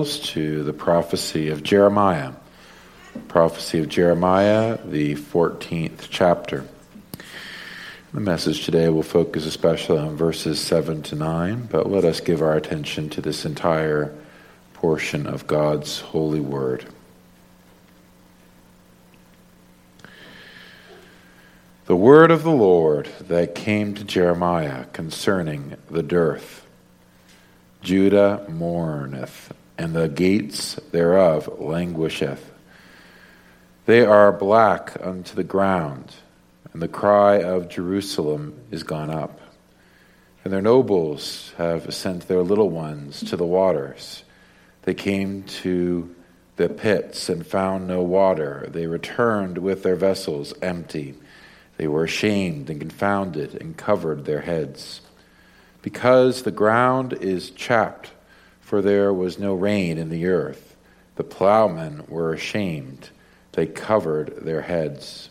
To the prophecy of Jeremiah. Prophecy of Jeremiah, the 14th chapter. The message today will focus especially on verses 7 to 9, but let us give our attention to this entire portion of God's holy word. The word of the Lord that came to Jeremiah concerning the dearth. Judah mourneth, and the gates thereof languisheth. They are black unto the ground, and the cry of Jerusalem is gone up. And their nobles have sent their little ones to the waters. They came to the pits and found no water. They returned with their vessels empty. They were ashamed and confounded and covered their heads. Because the ground is chapped, for there was no rain in the earth. The plowmen were ashamed. They covered their heads.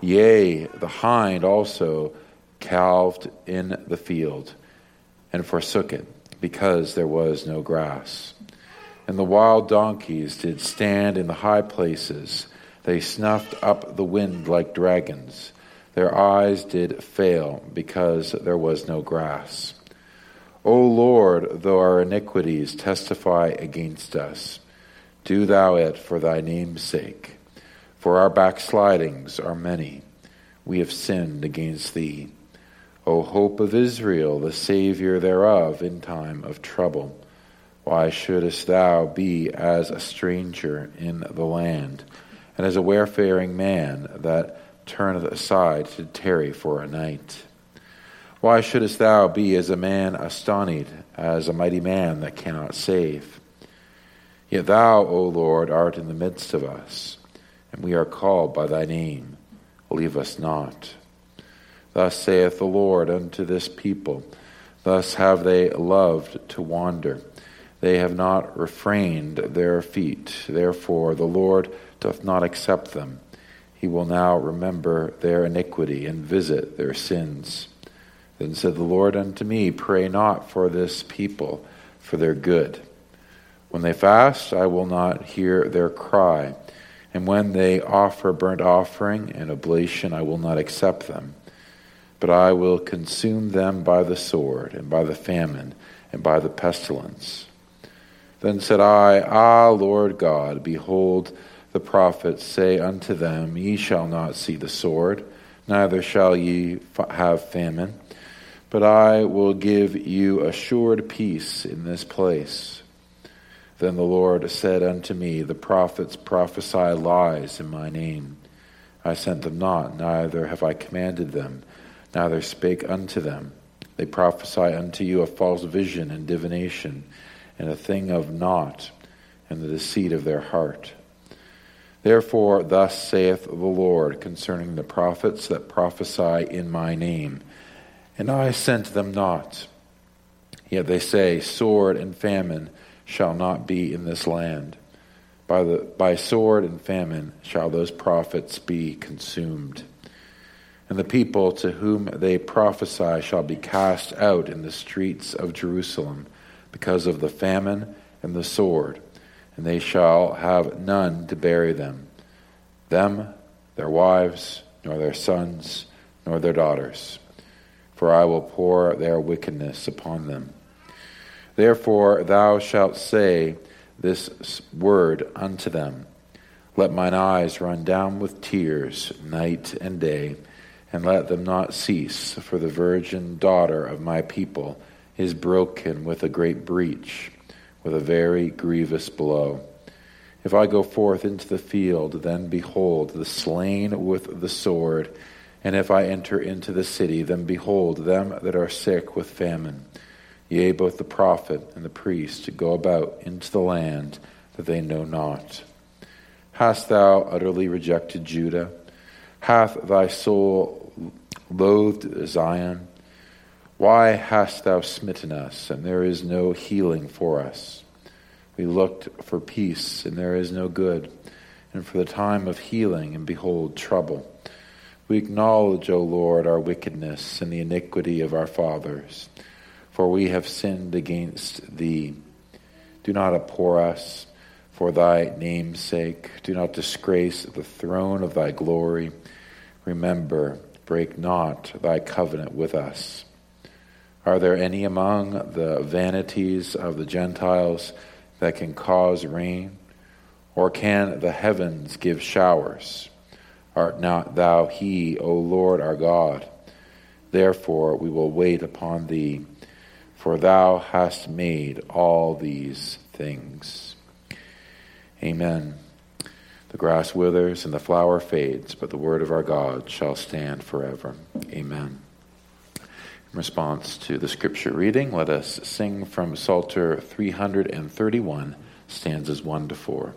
Yea, the hind also calved in the field, and forsook it, because there was no grass. And the wild donkeys did stand in the high places. They snuffed up the wind like dragons. Their eyes did fail, because there was no grass. O Lord, though our iniquities testify against us, do thou it for thy name's sake. For our backslidings are many. We have sinned against thee. O hope of Israel, the Saviour thereof in time of trouble. Why shouldest thou be as a stranger in the land, and as a wayfaring man that turneth aside to tarry for a night? Why shouldest thou be as a man astonied, as a mighty man that cannot save? Yet thou, O Lord, art in the midst of us, and we are called by thy name. Leave us not. Thus saith the Lord unto this people, thus have they loved to wander. They have not refrained their feet. Therefore the Lord doth not accept them. He will now remember their iniquity and visit their sins. Then said the Lord unto me, pray not for this people, for their good. When they fast, I will not hear their cry. And when they offer burnt offering and oblation, I will not accept them. But I will consume them by the sword, and by the famine, and by the pestilence. Then said I, Ah, Lord God, behold, the prophets say unto them, Ye shall not see the sword, neither shall ye have famine. But I will give you assured peace in this place. Then the Lord said unto me, the prophets prophesy lies in my name. I sent them not, neither have I commanded them, neither spake unto them. They prophesy unto you a false vision and divination, and a thing of naught, and the deceit of their heart. Therefore thus saith the Lord concerning the prophets that prophesy in my name, and I sent them not. Yet they say, sword and famine shall not be in this land. By sword and famine shall those prophets be consumed. And the people to whom they prophesy shall be cast out in the streets of Jerusalem, because of the famine and the sword, and they shall have none to bury them, their wives, nor their sons, nor their daughters. For I will pour their wickedness upon them. Therefore thou shalt say this word unto them, let mine eyes run down with tears night and day, and let them not cease, for the virgin daughter of my people is broken with a great breach, with a very grievous blow. If I go forth into the field, then behold the slain with the sword, and if I enter into the city, then behold them that are sick with famine. Yea, both the prophet and the priest go about into the land that they know not. Hast thou utterly rejected Judah? Hath thy soul loathed Zion? Why hast thou smitten us, and there is no healing for us? We looked for peace, and there is no good, and for the time of healing, and behold, trouble. We acknowledge, O Lord, our wickedness and the iniquity of our fathers, for we have sinned against thee. Do not abhor us for thy name's sake. Do not disgrace the throne of thy glory. Remember, break not thy covenant with us. Are there any among the vanities of the Gentiles that can cause rain? Or can the heavens give showers? Art not thou he, O Lord our God? Therefore we will wait upon thee, for thou hast made all these things. Amen. The grass withers and the flower fades, but the word of our God shall stand forever. Amen. In response to the scripture reading, let us sing from Psalter 331, stanzas 1 to 4.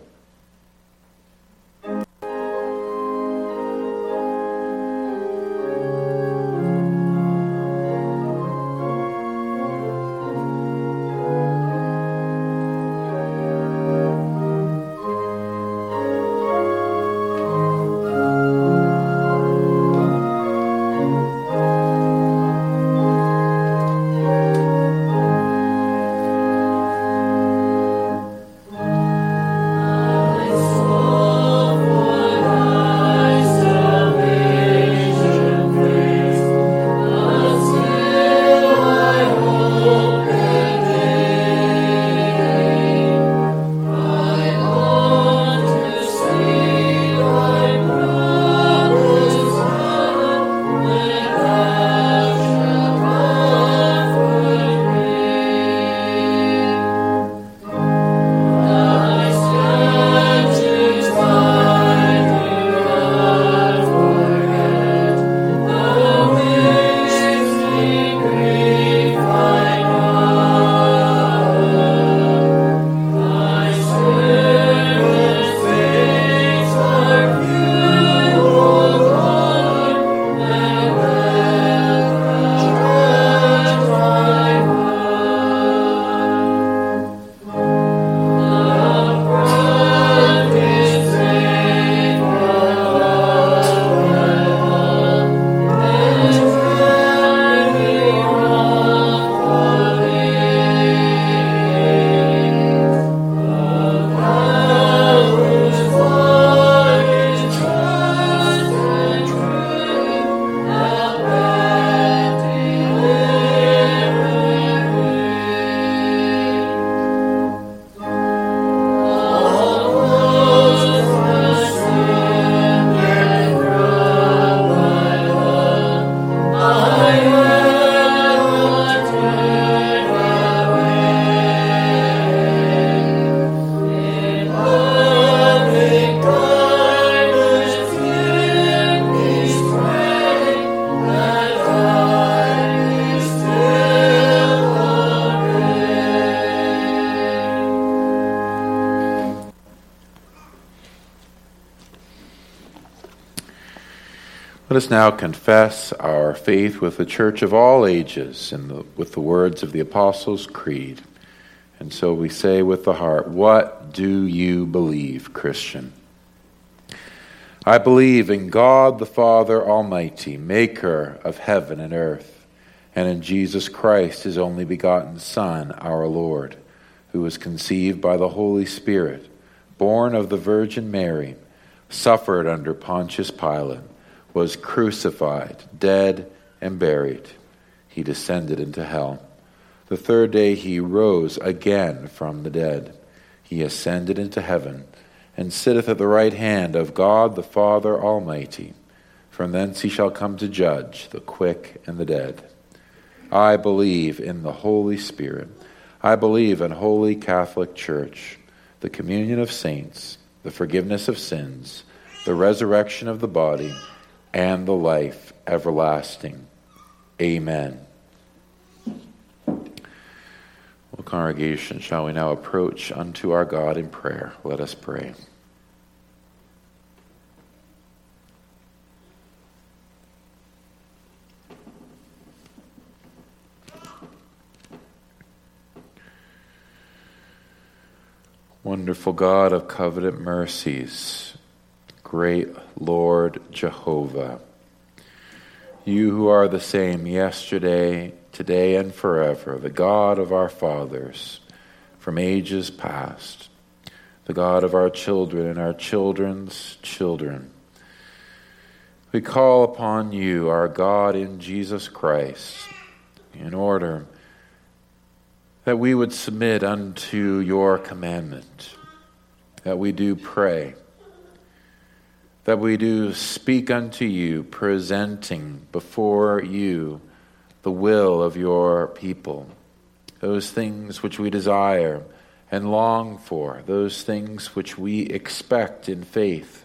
Let us now confess our faith with the Church of all ages and with the words of the Apostles' Creed. And so we say with the heart, "What do you believe, Christian?" I believe in God the Father Almighty, maker of heaven and earth, and in Jesus Christ, his only begotten Son, our Lord, who was conceived by the Holy Spirit, born of the Virgin Mary, suffered under Pontius Pilate, was crucified, dead, and buried. He descended into hell. The third day he rose again from the dead. He ascended into heaven, and sitteth at the right hand of God the Father Almighty. From thence he shall come to judge the quick and the dead. I believe in the Holy Spirit. I believe in Holy Catholic Church, the communion of saints, the forgiveness of sins, the resurrection of the body, and the life everlasting. Amen. Well, congregation, shall we now approach unto our God in prayer? Let us pray. Wonderful God of covenant mercies, great Lord Jehovah, you who are the same yesterday, today, and forever, the God of our fathers, from ages past, the God of our children and our children's children. We call upon you, our God in Jesus Christ, in order that we would submit unto your commandment, that we do pray, that we do speak unto you, presenting before you the will of your people, those things which we desire and long for, those things which we expect in faith.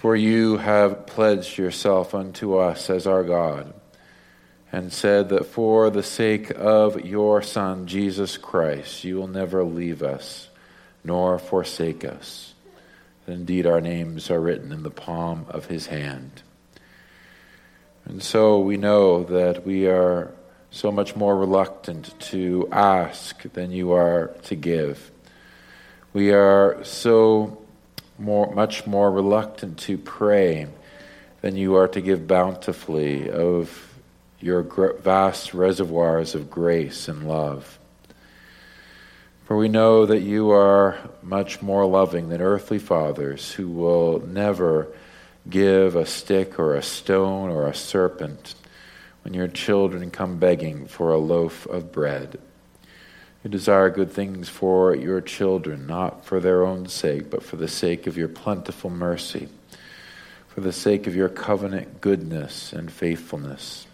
For you have pledged yourself unto us as our God, and said that for the sake of your Son, Jesus Christ, you will never leave us nor forsake us. Indeed, our names are written in the palm of his hand. And so we know that we are so much more reluctant to ask than you are to give. We are so much more reluctant to pray than you are to give bountifully of your vast reservoirs of grace and love. For we know that you are much more loving than earthly fathers, who will never give a stick or a stone or a serpent when your children come begging for a loaf of bread. You desire good things for your children, not for their own sake, but for the sake of your plentiful mercy, for the sake of your covenant goodness and faithfulness.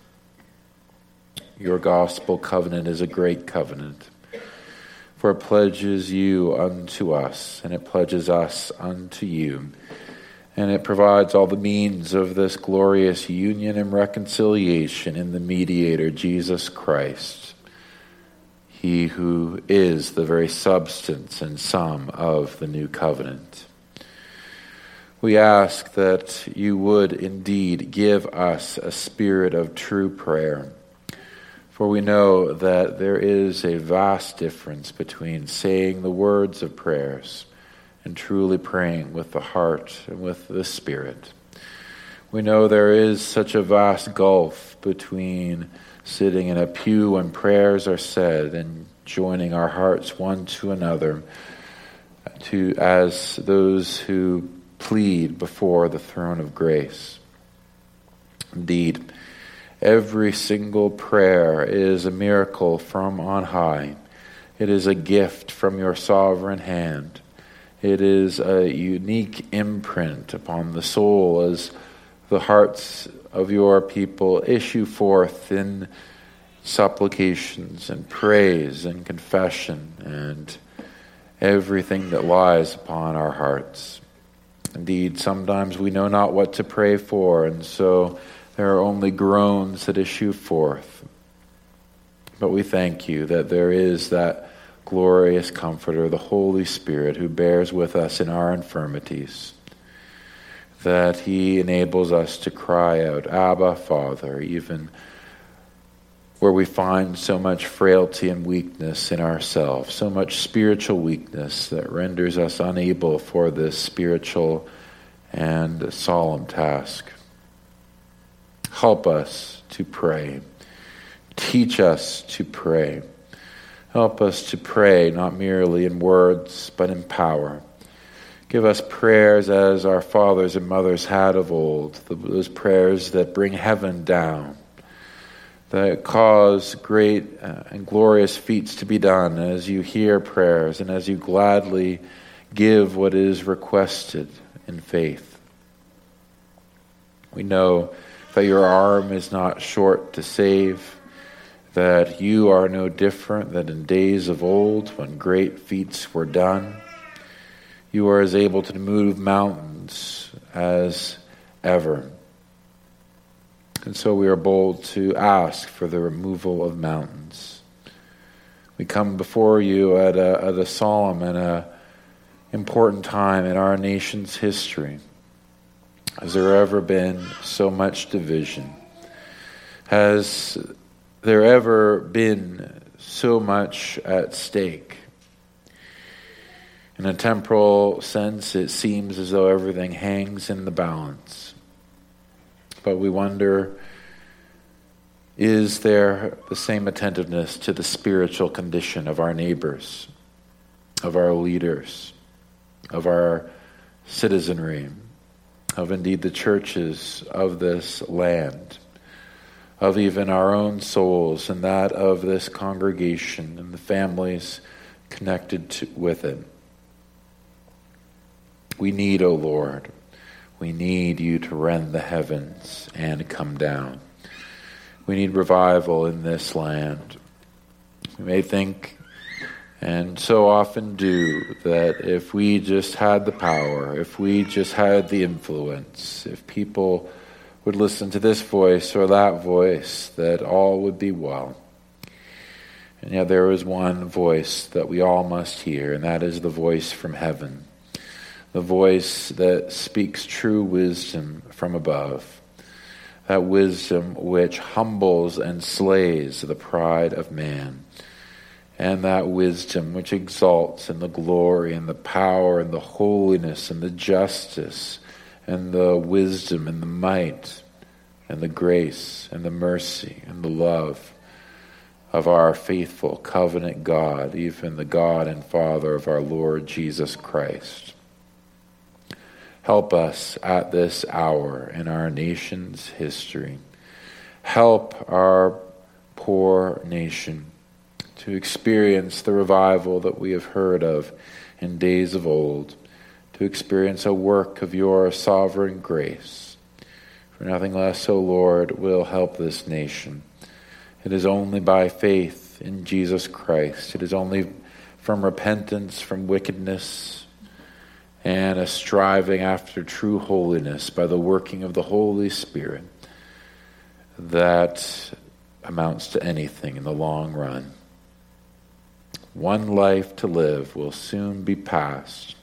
Your gospel covenant is a great covenant, for it pledges you unto us, and it pledges us unto you, and it provides all the means of this glorious union and reconciliation in the mediator, Jesus Christ, he who is the very substance and sum of the new covenant. We ask that you would indeed give us a spirit of true prayer, for we know that there is a vast difference between saying the words of prayers and truly praying with the heart and with the spirit. We know there is such a vast gulf between sitting in a pew when prayers are said and joining our hearts one to another to as those who plead before the throne of grace. Indeed, every single prayer is a miracle from on high. It is a gift from your sovereign hand. It is a unique imprint upon the soul as the hearts of your people issue forth in supplications and praise and confession and everything that lies upon our hearts. Indeed, sometimes we know not what to pray for, and so there are only groans that issue forth. But we thank you that there is that glorious Comforter, the Holy Spirit, who bears with us in our infirmities, that he enables us to cry out, Abba, Father, even where we find so much frailty and weakness in ourselves, so much spiritual weakness that renders us unable for this spiritual and solemn task. Help us to pray. Teach us to pray. Help us to pray, not merely in words, but in power. Give us prayers as our fathers and mothers had of old, those prayers that bring heaven down, that cause great and glorious feats to be done as you hear prayers and as you gladly give what is requested in faith. We know that your arm is not short to save, that you are no different than in days of old when great feats were done. You are as able to move mountains as ever. And so we are bold to ask for the removal of mountains. We come before you at a solemn and a important time in our nation's history. Has there ever been so much division? Has there ever been so much at stake? In a temporal sense, it seems as though everything hangs in the balance. But we wonder Is there the same attentiveness to the spiritual condition of our neighbors, of our leaders, of our citizenry, of indeed the churches of this land, of even our own souls and that of this congregation and the families connected with it? We need, O Lord, we need you to rend the heavens and come down. We need revival in this land. We may think, and so often do, that if we just had the power, if we just had the influence, if people would listen to this voice or that voice, that all would be well. And yet there is one voice that we all must hear, and that is the voice from heaven, the voice that speaks true wisdom from above, that wisdom which humbles and slays the pride of man, and that wisdom which exalts in the glory and the power and the holiness and the justice and the wisdom and the might and the grace and the mercy and the love of our faithful covenant God, even the God and Father of our Lord Jesus Christ. Help us at this hour in our nation's history. Help our poor nation to experience the revival that we have heard of in days of old, to experience a work of your sovereign grace. For nothing less, O Lord, will help this nation. It is only by faith in Jesus Christ. It is only from repentance from wickedness and a striving after true holiness by the working of the Holy Spirit that amounts to anything in the long run. One life to live will soon be passed,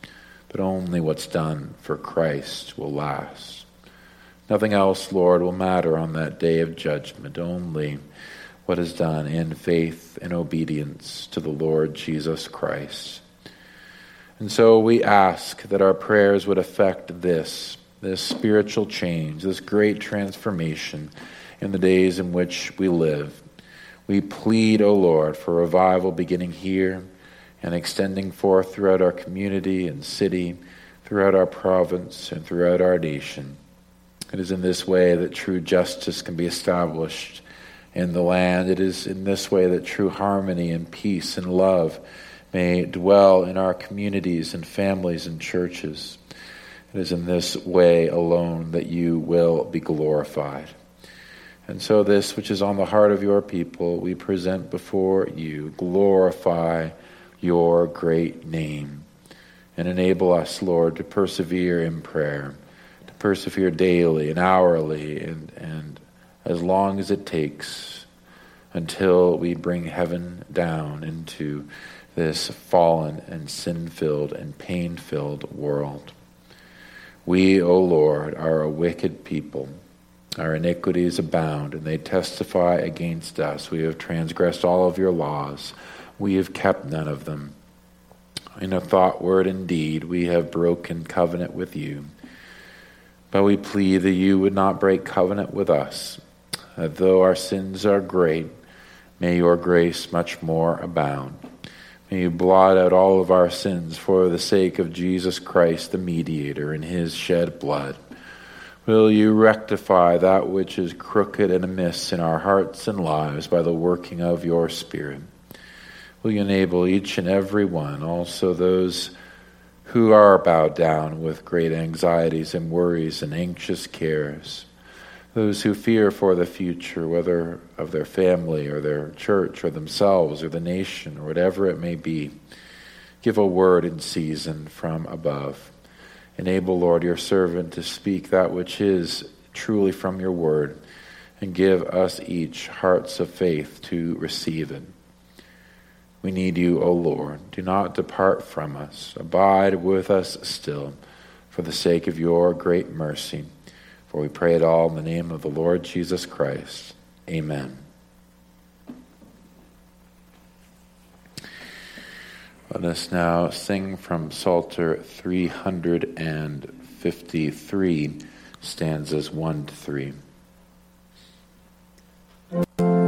but only what's done for Christ will last. Nothing else, Lord, will matter on that day of judgment, only what is done in faith and obedience to the Lord Jesus Christ. And so we ask that our prayers would affect this spiritual change, this great transformation in the days in which we live. We plead, O Lord, for revival beginning here and extending forth throughout our community and city, throughout our province, and throughout our nation. It is in this way that true justice can be established in the land. It is in this way that true harmony and peace and love may dwell in our communities and families and churches. It is in this way alone that you will be glorified. And so this which is on the heart of your people, we present before you. Glorify your great name, and enable us, Lord, to persevere in prayer, to persevere daily and hourly and as long as it takes until we bring heaven down into this fallen and sin-filled and pain-filled world. We, O Lord, are a wicked people. Our iniquities abound, and they testify against us. We have transgressed all of your laws. We have kept none of them. In a thought, word, and deed, we have broken covenant with you. But we plead that you would not break covenant with us, that though our sins are great, may your grace much more abound. May you blot out all of our sins for the sake of Jesus Christ, the mediator, and his shed blood. Will you rectify that which is crooked and amiss in our hearts and lives by the working of your Spirit? Will you enable each and every one, also those who are bowed down with great anxieties and worries and anxious cares, those who fear for the future, whether of their family or their church or themselves or the nation or whatever it may be, give a word in season from above. Enable, Lord, your servant to speak that which is truly from your word, and give us each hearts of faith to receive it. We need you, O Lord. Do not depart from us. Abide with us still, for the sake of your great mercy. For we pray it all in the name of the Lord Jesus Christ. Amen. Let us now sing from Psalter 353, stanzas 1 to 3.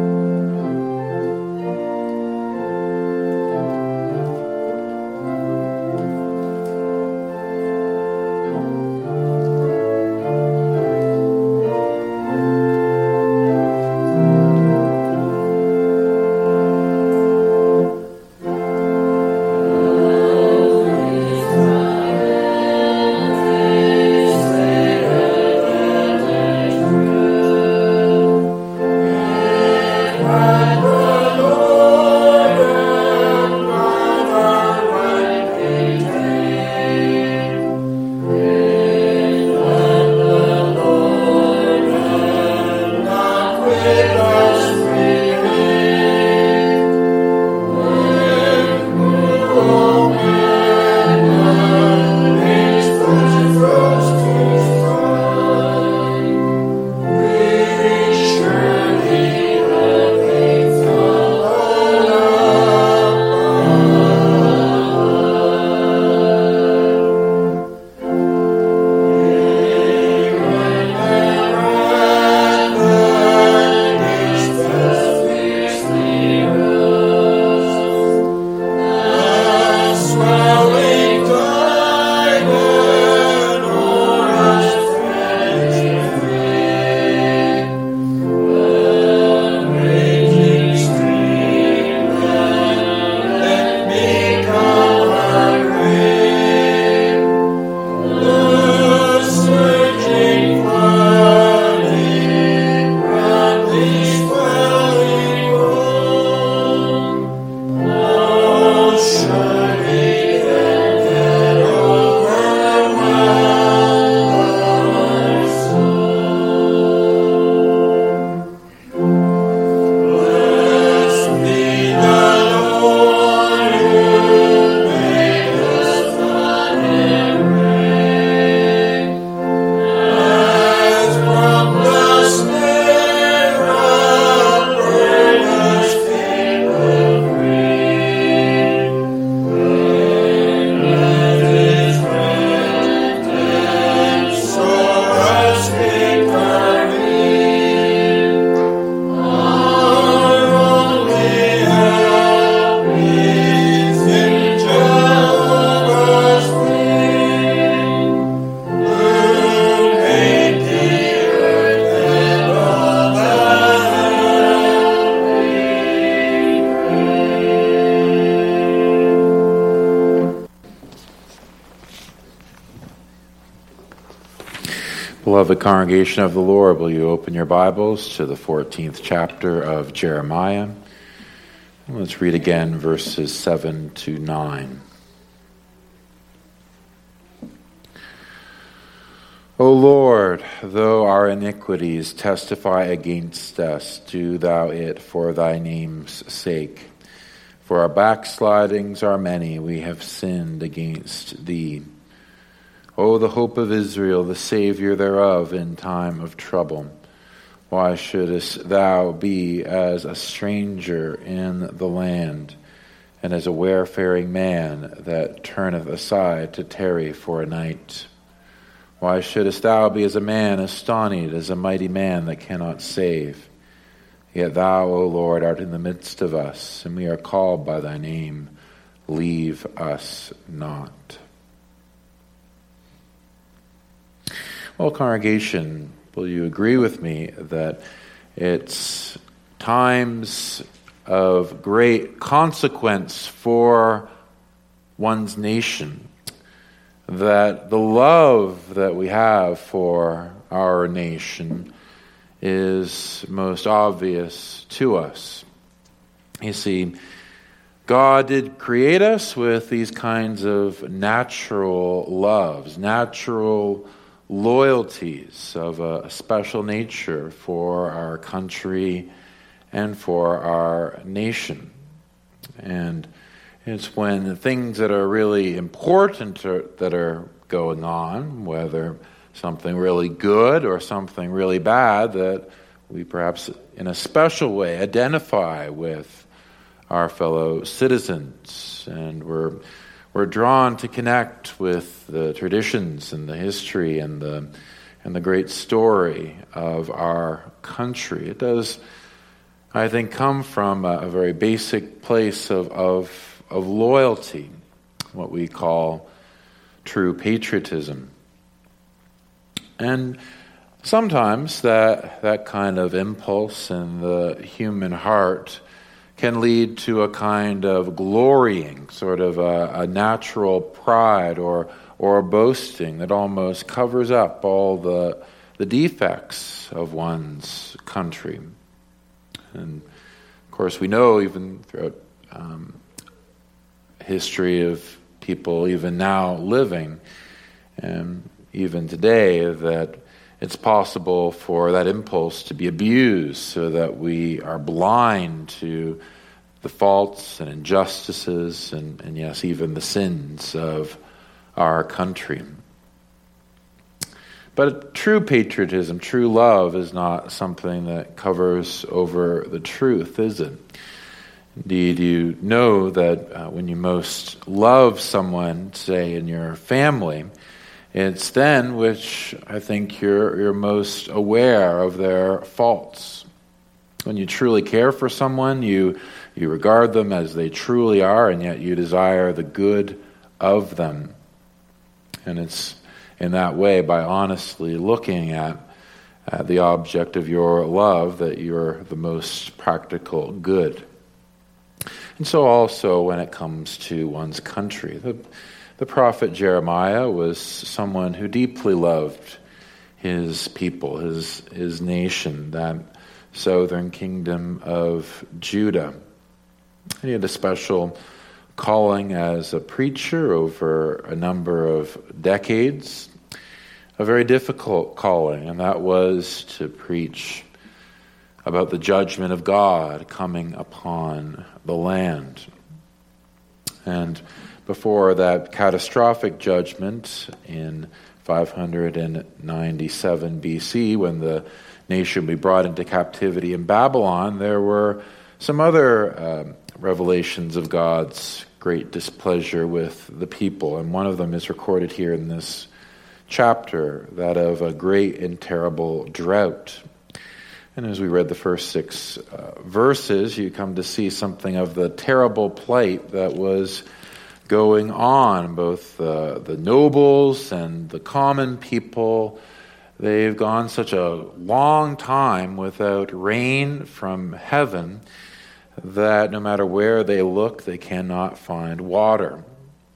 Beloved congregation of the Lord, will you open your Bibles to the 14th chapter of Jeremiah? Let's read again verses 7 to 9. O Lord, though our iniquities testify against us, do thou it for thy name's sake. For our backslidings are many, we have sinned against thee. O the hope of Israel, the Savior thereof in time of trouble. Why shouldest thou be as a stranger in the land, and as a wayfaring man that turneth aside to tarry for a night? Why shouldest thou be as a man astonished, as a mighty man that cannot save? Yet thou, O Lord, art in the midst of us, and we are called by thy name. Leave us not. Well, congregation, will you agree with me that it's times of great consequence for one's nation that the love that we have for our nation is most obvious to us? You see, God did create us with these kinds of natural loves, natural loyalties of a special nature for our country and for our nation. And it's when the things that are really important that are going on, whether something really good or something really bad, that we perhaps in a special way identify with our fellow citizens, and we're drawn to connect with the traditions and the history and the great story of our country. It does, I think, come from a very basic place of loyalty, what we call true patriotism. And sometimes that kind of impulse in the human heart can lead to a kind of glorying, sort of a natural pride or boasting that almost covers up all the defects of one's country. And of course we know, even throughout history of people even now living, and even today, that it's possible for that impulse to be abused so that we are blind to the faults and injustices and yes, even the sins of our country. But true patriotism, true love, is not something that covers over the truth, is it? Indeed, you know that when you most love someone, say in your family, it's then which I think you're most aware of their faults. When you truly care for someone, you regard them as they truly are, and yet you desire the good of them. And it's in that way, by honestly looking at the object of your love, that you're the most practical good. And so also when it comes to one's country. The prophet Jeremiah was someone who deeply loved his people, his nation, that southern kingdom of Judah. He had a special calling as a preacher over a number of decades, a very difficult calling, and that was to preach about the judgment of God coming upon the land. And before that catastrophic judgment in 597 BC, when the nation was brought into captivity in Babylon, there were some other revelations of God's great displeasure with the people. And one of them is recorded here in this chapter, that of a great and terrible drought. And as we read the first six verses, you come to see something of the terrible plight that was going on. Both the nobles and the common people, they've gone such a long time without rain from heaven that no matter where they look, they cannot find water.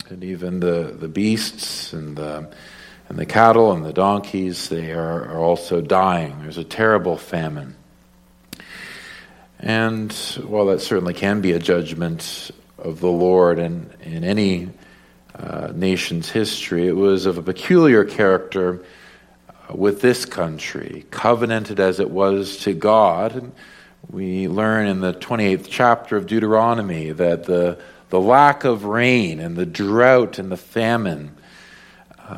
And even the beasts and the And the cattle and the donkeys, they are also dying. There's a terrible famine. And while that certainly can be a judgment of the Lord in any nation's history, it was of a peculiar character with this country, covenanted as it was to God. And we learn in the 28th chapter of Deuteronomy that the lack of rain and the drought and the famine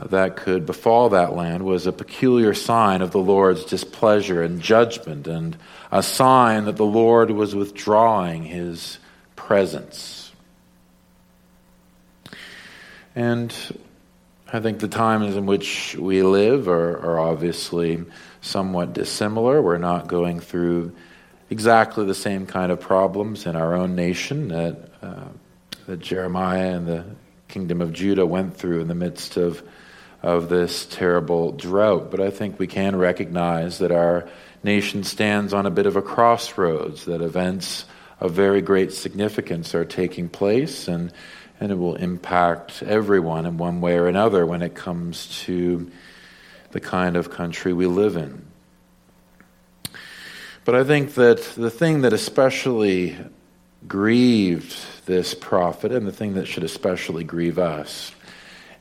that could befall that land was a peculiar sign of the Lord's displeasure and judgment, and a sign that the Lord was withdrawing his presence. And I think the times in which we live are obviously somewhat dissimilar. We're not going through exactly the same kind of problems in our own nation that Jeremiah and the kingdom of Judah went through in the midst of this terrible drought. But I think we can recognize that our nation stands on a bit of a crossroads, that events of very great significance are taking place, and it will impact everyone in one way or another when it comes to the kind of country we live in. But I think that the thing that especially grieved this prophet, and the thing that should especially grieve us,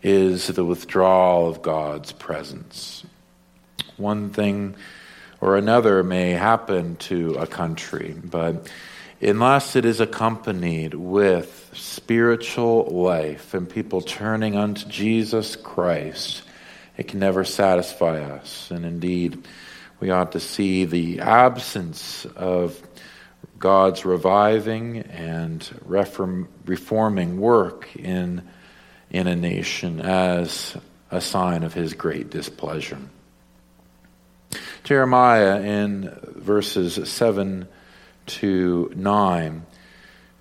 is the withdrawal of God's presence. One thing or another may happen to a country, but unless it is accompanied with spiritual life and people turning unto Jesus Christ, it can never satisfy us. And indeed, we ought to see the absence of God's reviving and reforming work in a nation as a sign of his great displeasure. Jeremiah, in verses 7 to 9,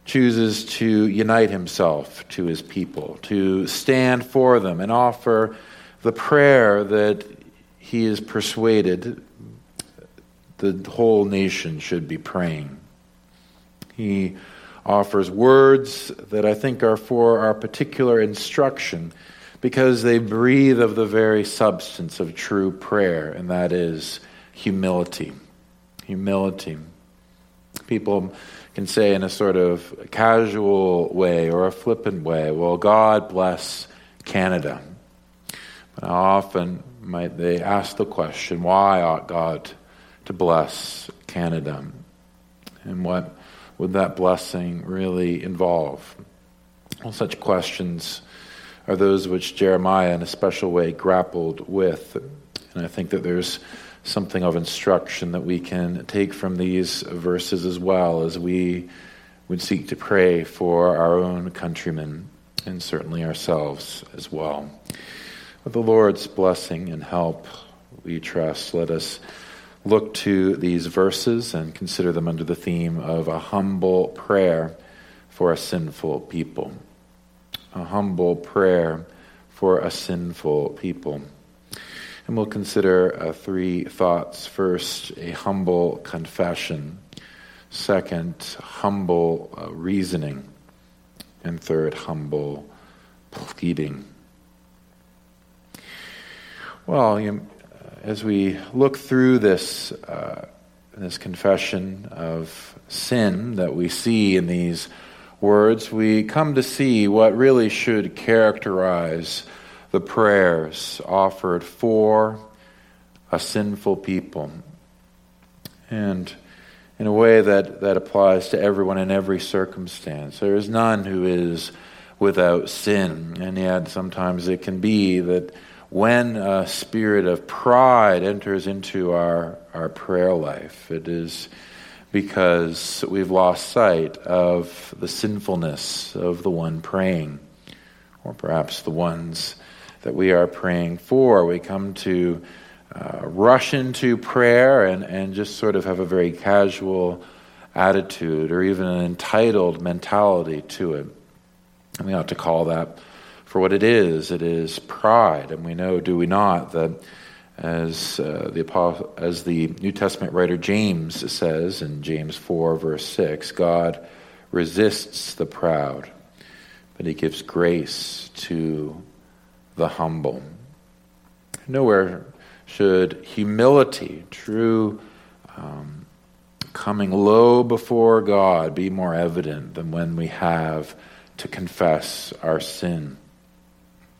chooses to unite himself to his people, to stand for them and offer the prayer that he is persuaded the whole nation should be praying. He offers words that I think are for our particular instruction, because they breathe of the very substance of true prayer, and that is humility. Humility. People can say in a sort of casual way or a flippant way, well, God bless Canada. But often might they ask the question, why ought God to bless Canada? And what would that blessing really involve? Well, such questions are those which Jeremiah in a special way grappled with. And I think that there's something of instruction that we can take from these verses as well, as we would seek to pray for our own countrymen and certainly ourselves as well. With the Lord's blessing and help, we trust. Let us look to these verses and consider them under the theme of a humble prayer for a sinful people. A humble prayer for a sinful people. And we'll consider three thoughts. First, a humble confession. Second, humble reasoning. And third, humble pleading. Well, as we look through this confession of sin that we see in these words, we come to see what really should characterize the prayers offered for a sinful people. And in a way that applies to everyone in every circumstance. There is none who is without sin, and yet sometimes it can be that when a spirit of pride enters into our prayer life, it is because we've lost sight of the sinfulness of the one praying, or perhaps the ones that we are praying for. We come to rush into prayer and just sort of have a very casual attitude, or even an entitled mentality to it. And we ought to call that for what it is pride. And we know, do we not, that as the New Testament writer James says in James 4, verse 6, God resists the proud, but he gives grace to the humble. Nowhere should humility, true coming low before God, be more evident than when we have to confess our sin.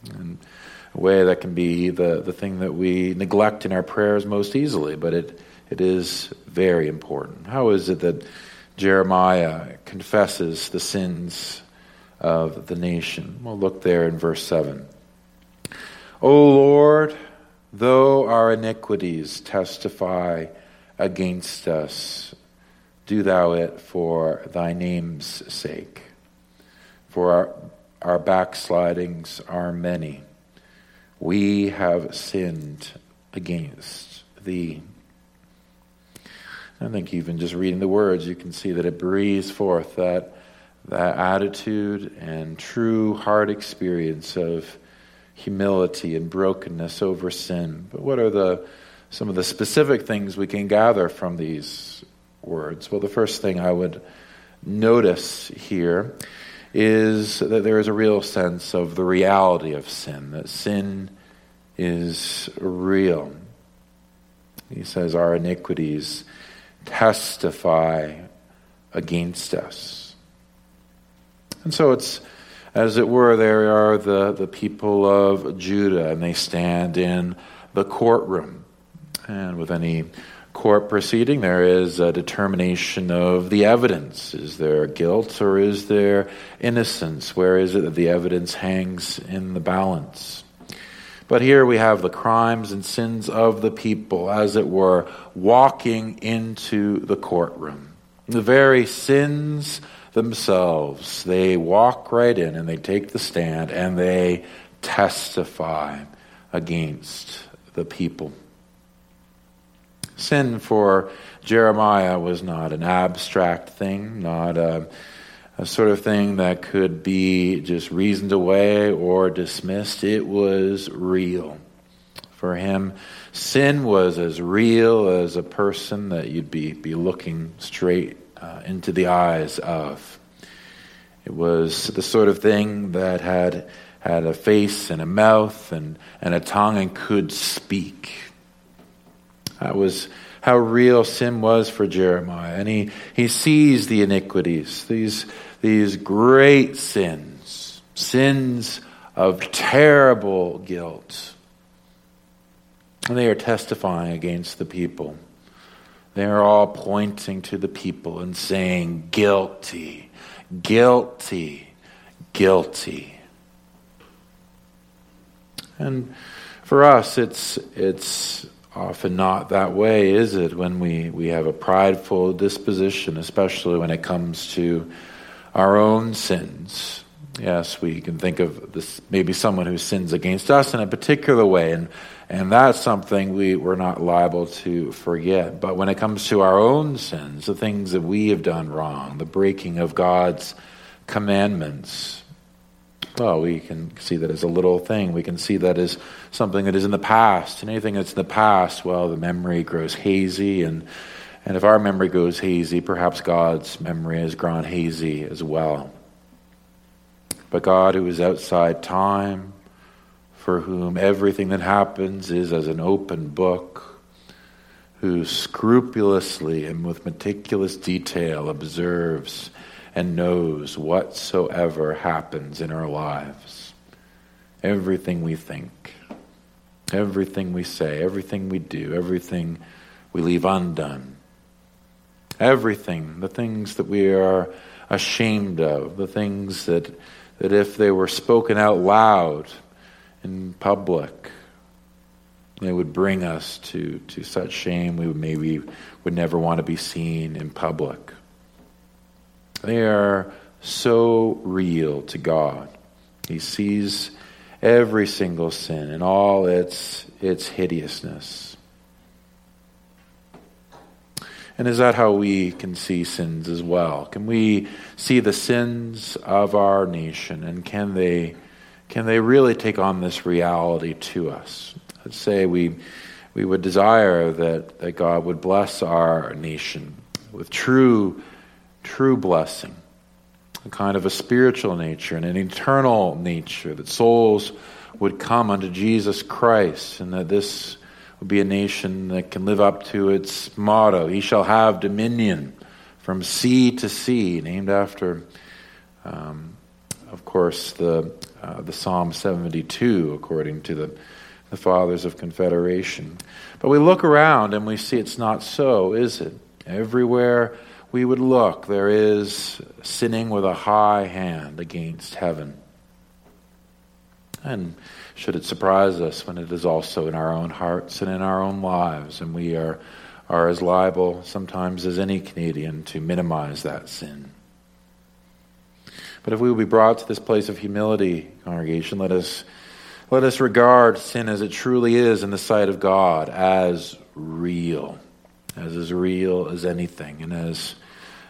And a way that can be the thing that we neglect in our prayers most easily, but it is very important. How is it that Jeremiah confesses the sins of the nation? We'll look there in verse 7. O Lord, though our iniquities testify against us, do thou it for thy name's sake. For our backslidings are many. We have sinned against thee. I think even just reading the words, you can see that it breathes forth that attitude and true heart experience of humility and brokenness over sin. But what are some of the specific things we can gather from these words? Well, the first thing I would notice here is that there is a real sense of the reality of sin, that sin is real. He says, our iniquities testify against us. And so it's, as it were, there are the people of Judah, and they stand in the courtroom. And with any court proceeding, there is a determination of the evidence. Is there guilt or is there innocence? Where is it that the evidence hangs in the balance? But here we have the crimes and sins of the people, as it were, walking into the courtroom. The very sins themselves, they walk right in and they take the stand and they testify against the people. Sin for Jeremiah was not an abstract thing, not a sort of thing that could be just reasoned away or dismissed. It was real. For him, sin was as real as a person that you'd be looking straight into the eyes of. It was the sort of thing that had a face and a mouth and a tongue and could speak. That was how real sin was for Jeremiah. And he sees the iniquities, these great sins, sins of terrible guilt. And they are testifying against the people. They are all pointing to the people and saying, guilty, guilty, guilty. And for us, it's often not that way, is it, when we have a prideful disposition, especially when it comes to our own sins. Yes, we can think of this maybe someone who sins against us in a particular way, and that's something we're not liable to forget. But when it comes to our own sins, the things that we have done wrong, the breaking of God's commandments, well, we can see that as a little thing. We can see that as something that is in the past. And anything that's in the past, well, the memory grows hazy. And if our memory goes hazy, perhaps God's memory has grown hazy as well. But God, who is outside time, for whom everything that happens is as an open book, who scrupulously and with meticulous detail observes and knows whatsoever happens in our lives. Everything we think, everything we say, everything we do, everything we leave undone. Everything, the things that we are ashamed of, the things that if they were spoken out loud in public, they would bring us to such shame we would never want to be seen in public. They are so real to God. He sees every single sin in all its hideousness. And is that how we can see sins as well? Can we see the sins of our nation, and can they really take on this reality to us? Let's say we would desire that God would bless our nation with true blessing, a kind of a spiritual nature and an eternal nature, that souls would come unto Jesus Christ, and that this would be a nation that can live up to its motto, "He shall have dominion from sea to sea," named after, of course, the Psalm 72, according to the Fathers of Confederation. But we look around and we see it's not so, is it? Everywhere we would look, there is sinning with a high hand against heaven. And should it surprise us when it is also in our own hearts and in our own lives, and we are as liable sometimes as any Canadian to minimize that sin. But if we will be brought to this place of humility, congregation, let us regard sin as it truly is in the sight of God, as real as anything, and as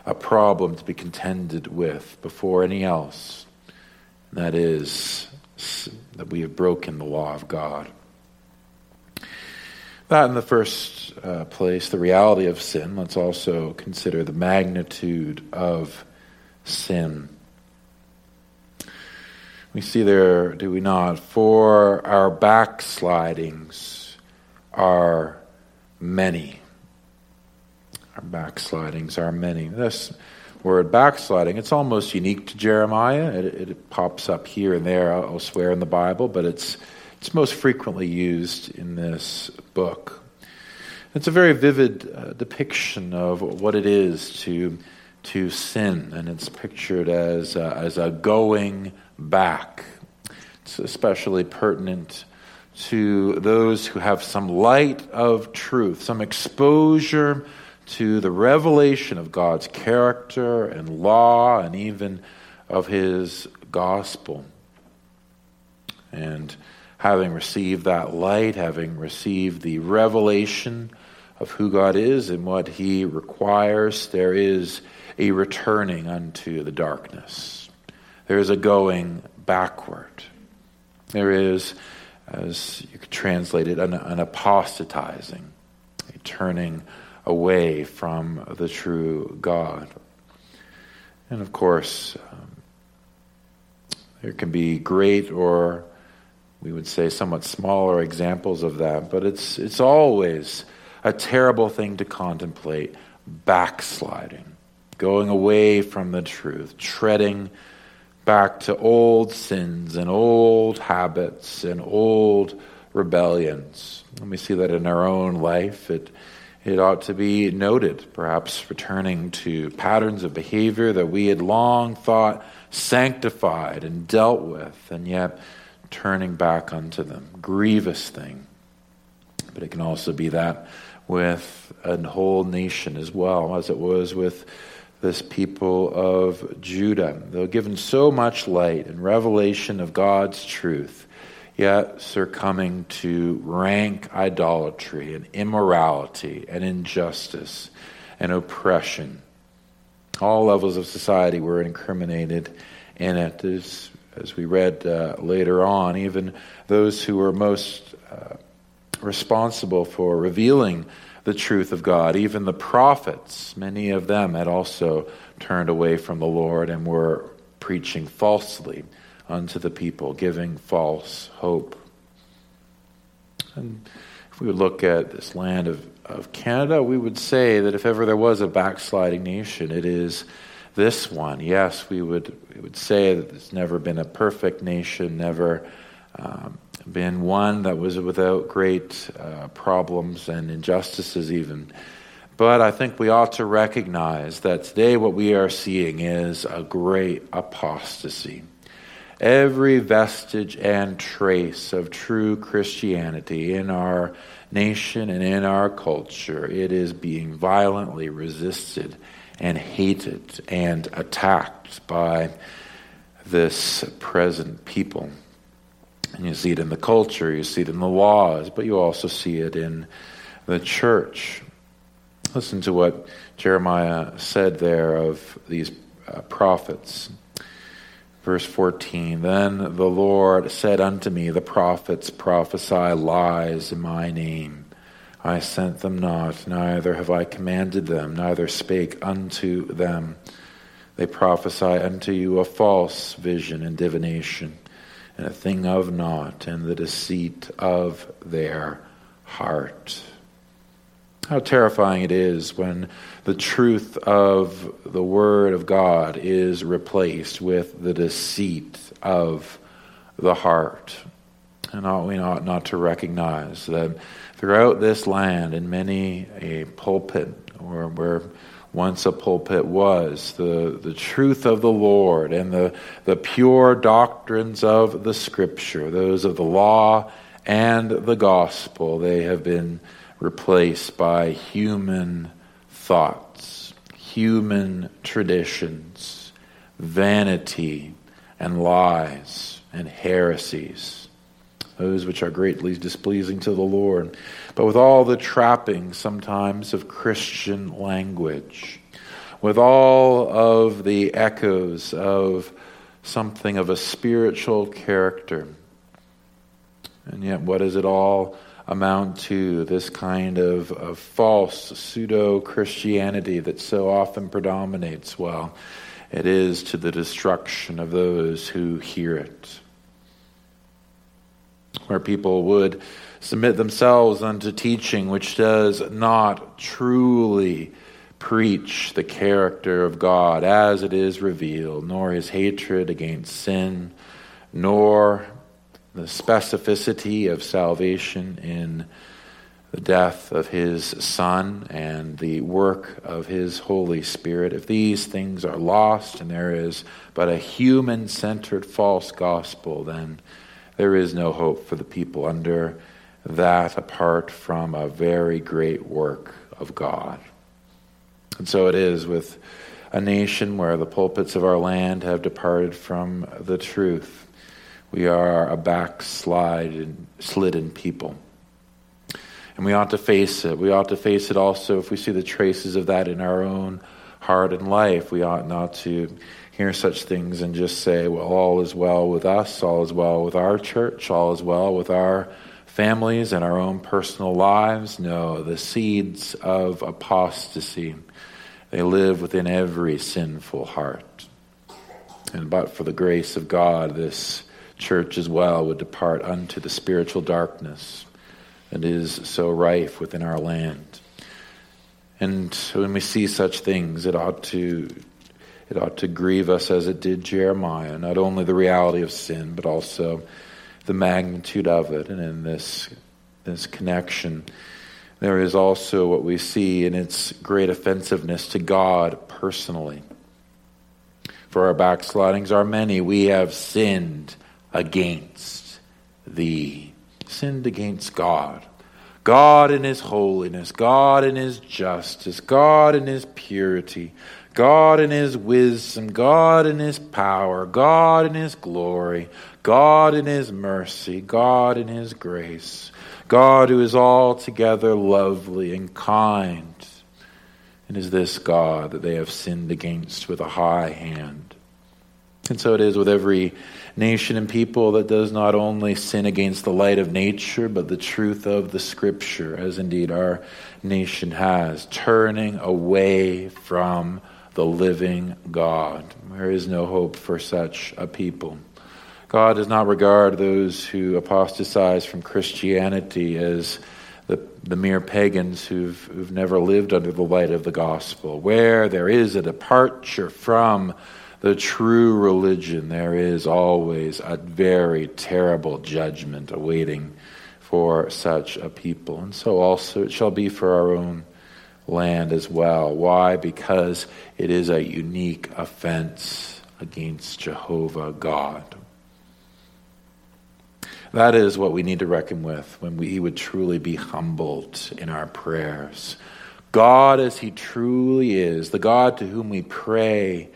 a problem to be contended with before any else. And that is that we have broken the law of God. That in the first place, the reality of sin. Let's also consider the magnitude of sin. We see there, do we not, for our backslidings are many. Our backslidings are many. This word backsliding, it's almost unique to Jeremiah. It pops up here and there elsewhere in the Bible, but it's most frequently used in this book. It's a very vivid depiction of what it is to sin, and it's pictured as a going back. It's especially pertinent to those who have some light of truth, some exposure to the revelation of God's character and law, and even of his gospel. And having received that light, having received the revelation of who God is and what he requires, there is a returning unto the darkness. There is a going backward. There is, as you could translate it, an apostatizing, a turning away from the true God. And of course, there can be great, or we would say somewhat smaller, examples of that, but it's always a terrible thing to contemplate, backsliding, going away from the truth, treading back to old sins and old habits and old rebellions. And we see that in our own life. It ought to be noted, perhaps returning to patterns of behavior that we had long thought sanctified and dealt with, and yet turning back unto them. Grievous thing. But it can also be that with a whole nation as well, as it was with this people of Judah. They're given so much light and revelation of God's truth, yet succumbing to rank idolatry and immorality and injustice and oppression. All levels of society were incriminated in it. As we read later on, even those who were most responsible for revealing the truth of God, even the prophets, many of them had also turned away from the Lord and were preaching falsely unto the people, giving false hope. And if we would look at this land of Canada, we would say that if ever there was a backsliding nation, it is this one. Yes, we would say that there's never been a perfect nation, never been one that was without great problems and injustices even. But I think we ought to recognize that today what we are seeing is a great apostasy. Every vestige and trace of true Christianity in our nation and in our culture, it is being violently resisted and hated and attacked by this present people. And you see it in the culture, you see it in the laws, but you also see it in the church. Listen to what Jeremiah said there of these prophets. Verse 14, "Then the Lord said unto me, the prophets prophesy lies in my name. I sent them not, neither have I commanded them, neither spake unto them. They prophesy unto you a false vision and divination, and a thing of naught, and the deceit of their heart. How terrifying it is when the truth of the Word of God is replaced with the deceit of the heart. And ought we not to recognize that throughout this land, in many a pulpit, or where once a pulpit was, the truth of the Lord and the pure doctrines of the Scripture, those of the law and the gospel, they have been replaced by human thoughts, human traditions, vanity and lies and heresies, those which are greatly displeasing to the Lord, but with all the trappings sometimes of Christian language, with all of the echoes of something of a spiritual character. And yet what is it all amount to? This kind of false pseudo-Christianity that so often predominates. Well, it is to the destruction of those who hear it. Where people would submit themselves unto teaching which does not truly preach the character of God as it is revealed, nor his hatred against sin, nor the specificity of salvation in the death of his Son and the work of his Holy Spirit. If these things are lost and there is but a human-centered false gospel, then there is no hope for the people under that apart from a very great work of God. And so it is with a nation where the pulpits of our land have departed from the truth. We are a backslidden people. And we ought to face it. We ought to face it also if we see the traces of that in our own heart and life. We ought not to hear such things and just say, well, all is well with us, all is well with our church, all is well with our families and our own personal lives. No, the seeds of apostasy, they live within every sinful heart. And but for the grace of God, this church as well would depart unto the spiritual darkness that is so rife within our land. And when we see such things, it ought to grieve us as it did Jeremiah, not only the reality of sin, but also the magnitude of it. And in this connection, there is also what we see in its great offensiveness to God personally. For our backslidings are many. We have sinned against thee, sinned against God. God in his holiness, God in his justice, God in his purity, God in his wisdom, God in his power, God in his glory, God in his mercy, God in his grace, God who is altogether lovely and kind. And is this God that they have sinned against with a high hand? And so it is with every nation and people that does not only sin against the light of nature, but the truth of the Scripture, as indeed our nation has, turning away from the living God. There is no hope for such a people. God does not regard those who apostatize from Christianity as the mere pagans who've never lived under the light of the gospel. Where there is a departure from the true religion, there is always a very terrible judgment awaiting for such a people. And so also it shall be for our own land as well. Why? Because it is a unique offense against Jehovah God. That is what we need to reckon with when we would truly be humbled in our prayers. God as he truly is, the God to whom we pray,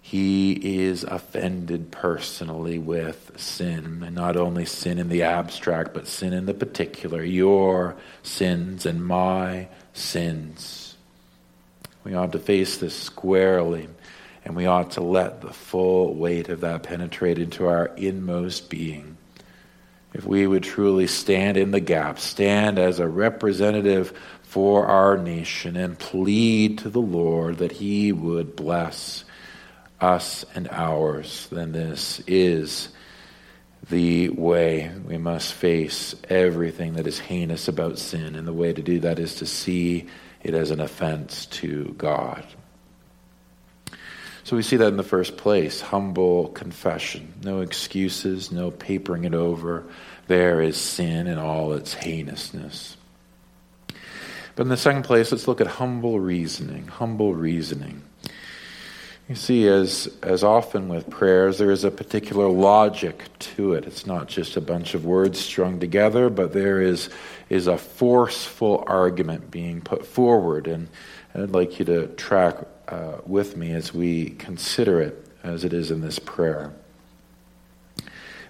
he is offended personally with sin. And not only sin in the abstract, but sin in the particular. Your sins and my sins. We ought to face this squarely. And we ought to let the full weight of that penetrate into our inmost being. If we would truly stand in the gap, stand as a representative for our nation and plead to the Lord that he would bless us and ours, then this is the way. We must face everything that is heinous about sin, and the way to do that is to see it as an offense to God. So we see that in the first place, humble confession. No excuses, no papering it over. There is sin in all its heinousness. But in the second place, let's look at humble reasoning. Humble reasoning. You see, as often with prayers, there is a particular logic to it. It's not just a bunch of words strung together, but there is a forceful argument being put forward. And I'd like you to track with me as we consider it, as it is in this prayer.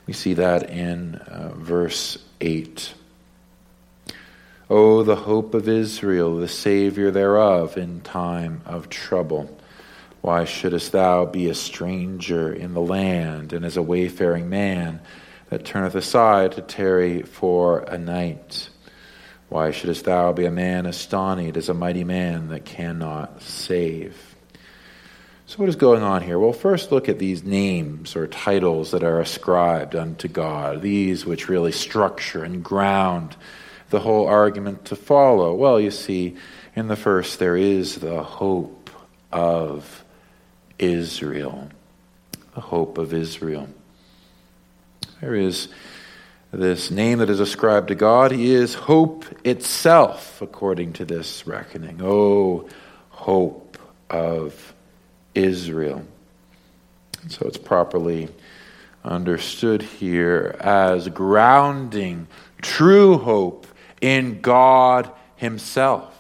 We see that in verse 8. Oh, the hope of Israel, the Savior thereof, in time of trouble. Why shouldest thou be a stranger in the land, and as a wayfaring man that turneth aside to tarry for a night? Why shouldest thou be a man astonied as a mighty man that cannot save? So what is going on here? Well, first look at these names or titles that are ascribed unto God, these which really structure and ground the whole argument to follow. Well, you see, in the first there is the hope of Israel. The hope of Israel. There is this name that is ascribed to God. He is hope itself, according to this reckoning. Oh, hope of Israel. And so it's properly understood here as grounding true hope in God himself.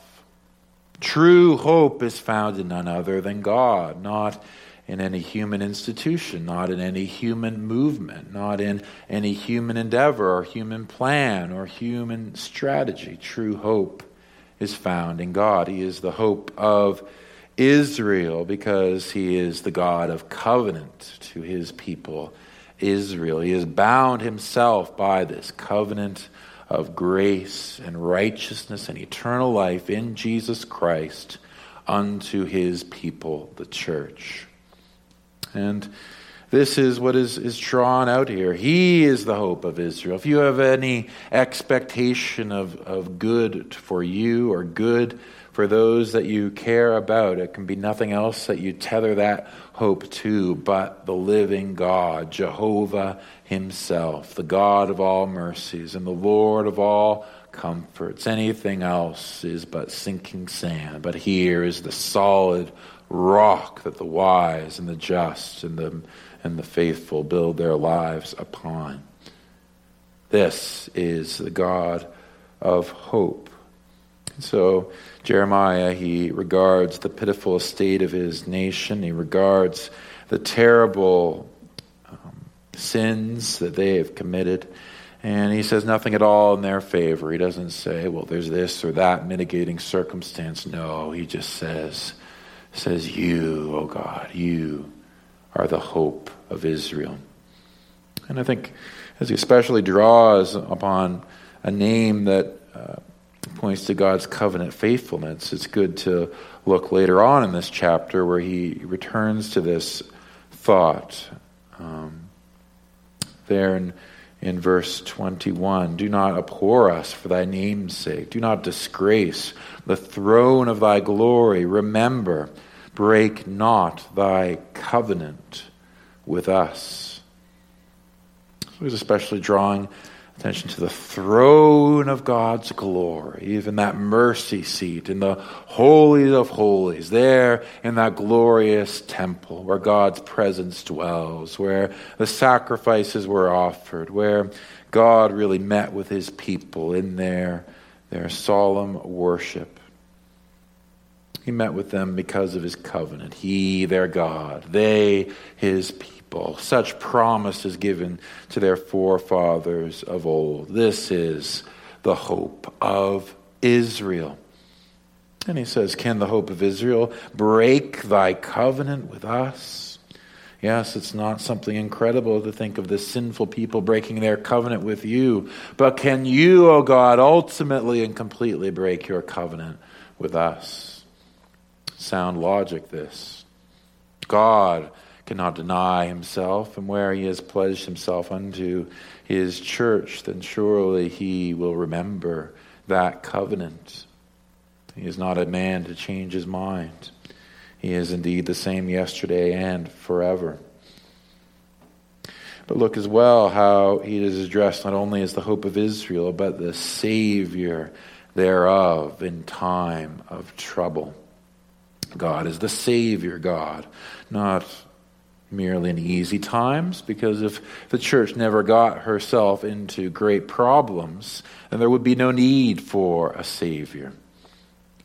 True hope is found in none other than God, not in any human institution, not in any human movement, not in any human endeavor or human plan or human strategy. True hope is found in God. He is the hope of Israel because he is the God of covenant to his people, Israel. He has bound himself by this covenant of grace and righteousness and eternal life in Jesus Christ unto his people, the church. And this is what is drawn out here. He is the hope of Israel. If you have any expectation of good for you or good for those that you care about, it can be nothing else that you tether that hope to but the living God, Jehovah himself, the God of all mercies and the Lord of all comforts. Anything else is but sinking sand, but here is the solid rock that the wise and the just and the faithful build their lives upon. This is the God of hope. So Jeremiah, he regards the pitiful estate of his nation. He regards the terrible sins that they have committed. And he says nothing at all in their favor. He doesn't say, well, there's this or that mitigating circumstance. No, he just says, you, O God, you are the hope of Israel. And I think as he especially draws upon a name that points to God's covenant faithfulness, it's good to look later on in this chapter where he returns to this thought. There in verse 21, do not abhor us for thy name's sake. Do not disgrace the throne of thy glory. Remember, break not thy covenant with us. So he's especially drawing attention to the throne of God's glory, even that mercy seat in the Holy of Holies, there in that glorious temple where God's presence dwells, where the sacrifices were offered, where God really met with his people in their solemn worship. He met with them because of his covenant. He, their God, they, his people. Such promise is given to their forefathers of old. This is the hope of Israel. And he says, can the hope of Israel break thy covenant with us? Yes, it's not something incredible to think of the sinful people breaking their covenant with you. But can you, O God, ultimately and completely break your covenant with us? Sound logic, this. God cannot deny himself, and where he has pledged himself unto his church, then surely he will remember that covenant. He is not a man to change his mind. He is indeed the same yesterday and forever. But look as well how he is addressed not only as the hope of Israel, but the Savior thereof in time of trouble. God is the Savior God, not merely in easy times, because if the church never got herself into great problems, then there would be no need for a Savior.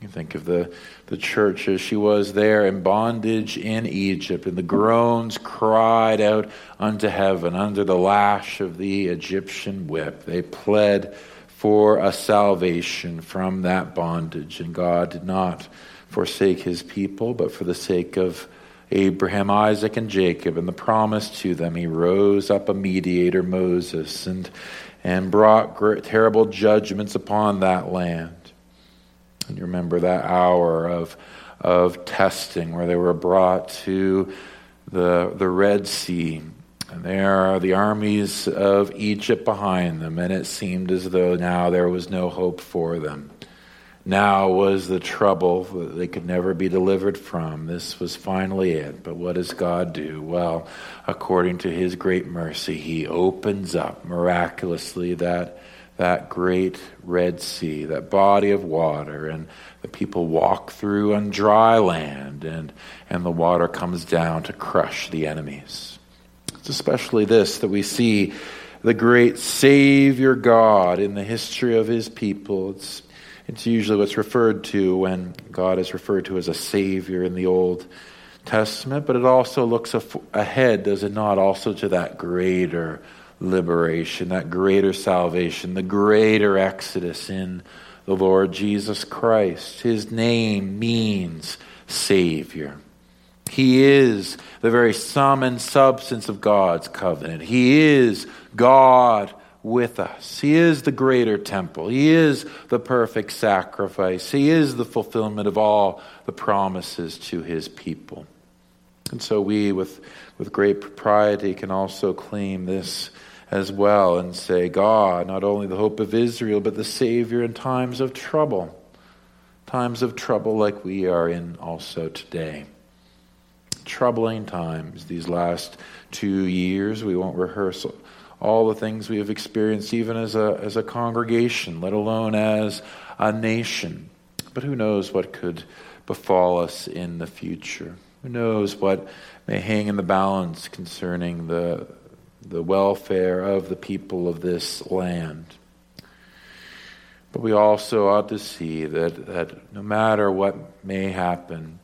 You think of the church as she was there in bondage in Egypt, and the groans cried out unto heaven under the lash of the Egyptian whip. They pled for a salvation from that bondage, and God did not forsake his people, but for the sake of Abraham, Isaac, and Jacob, and the promise to them, he rose up a mediator, Moses, and brought terrible judgments upon that land. And you remember that hour of testing where they were brought to the Red Sea. And there are the armies of Egypt behind them, and it seemed as though now there was no hope for them. Now was the trouble that they could never be delivered from. This was finally it. But what does God do? Well, according to his great mercy, he opens up miraculously that great Red Sea, that body of water, and the people walk through on dry land, and the water comes down to crush the enemies. It's especially this that we see the great Savior God in the history of his people. It's usually what's referred to when God is referred to as a Savior in the Old Testament, but it also looks ahead, does it not, also to that greater liberation, that greater salvation, the greater exodus in the Lord Jesus Christ. His name means Savior. He is the very sum and substance of God's covenant. He is God with us. He is the greater temple. He is the perfect sacrifice. He is the fulfillment of all the promises to his people. And so we, with great propriety, can also claim this as well and say, God, not only the hope of Israel, but the Savior in times of trouble. Times of trouble like we are in also today. Troubling times these last 2 years. We won't rehearse all the things we have experienced even as a congregation, let alone as a nation. But who knows what could befall us in the future? Who knows what may hang in the balance concerning the welfare of the people of this land. But we also ought to see that no matter what may happen,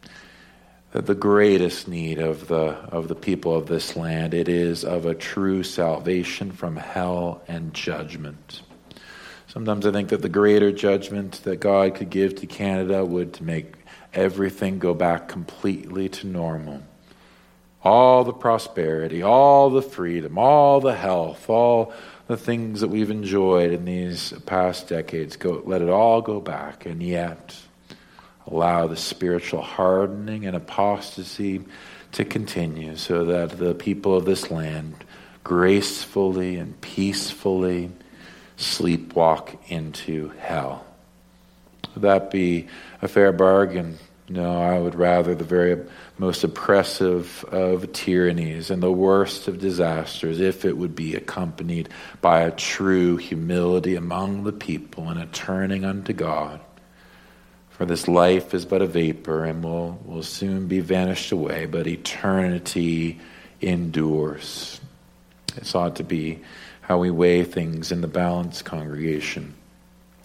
that the greatest need of the people of this land, it is of a true salvation from hell and judgment. Sometimes I think that the greater judgment that God could give to Canada would make everything go back completely to normal. All the prosperity, all the freedom, all the health, all the things that we've enjoyed in these past decades, let it all go back, and yet allow the spiritual hardening and apostasy to continue so that the people of this land gracefully and peacefully sleepwalk into hell. Would that be a fair bargain? No, I would rather the very most oppressive of tyrannies and the worst of disasters, if it would be accompanied by a true humility among the people and a turning unto God. For this life is but a vapor and will soon be vanished away, but eternity endures. This ought to be how we weigh things in the balance, congregation.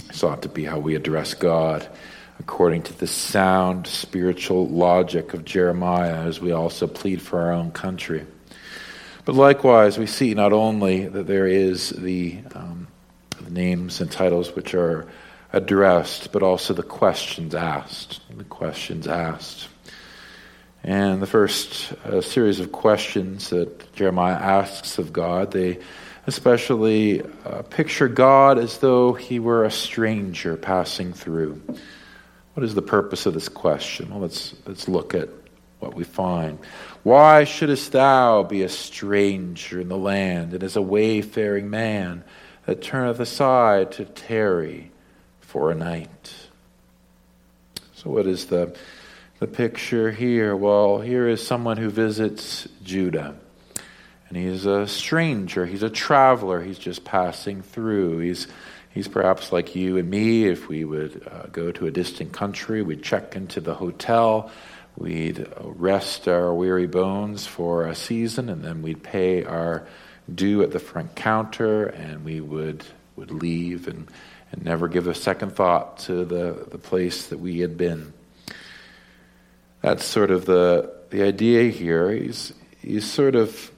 This ought to be how we address God, according to the sound spiritual logic of Jeremiah, as we also plead for our own country. But likewise, we see not only that there is the names and titles which are addressed, but also the questions asked. And the first series of questions that Jeremiah asks of God, they especially picture God as though he were a stranger passing through. What is the purpose of this question? Well, let's look at what we find. Why shouldest thou be a stranger in the land, and as a wayfaring man that turneth aside to tarry for a night? So what is the picture here? Well, here is someone who visits Judah. And he's a stranger. He's a traveler. He's just passing through. He's perhaps like you and me. If we would go to a distant country, we'd check into the hotel. We'd rest our weary bones for a season, and then we'd pay our due at the front counter, and we would leave and never give a second thought to the place that we had been. That's sort of the idea here. He's sort of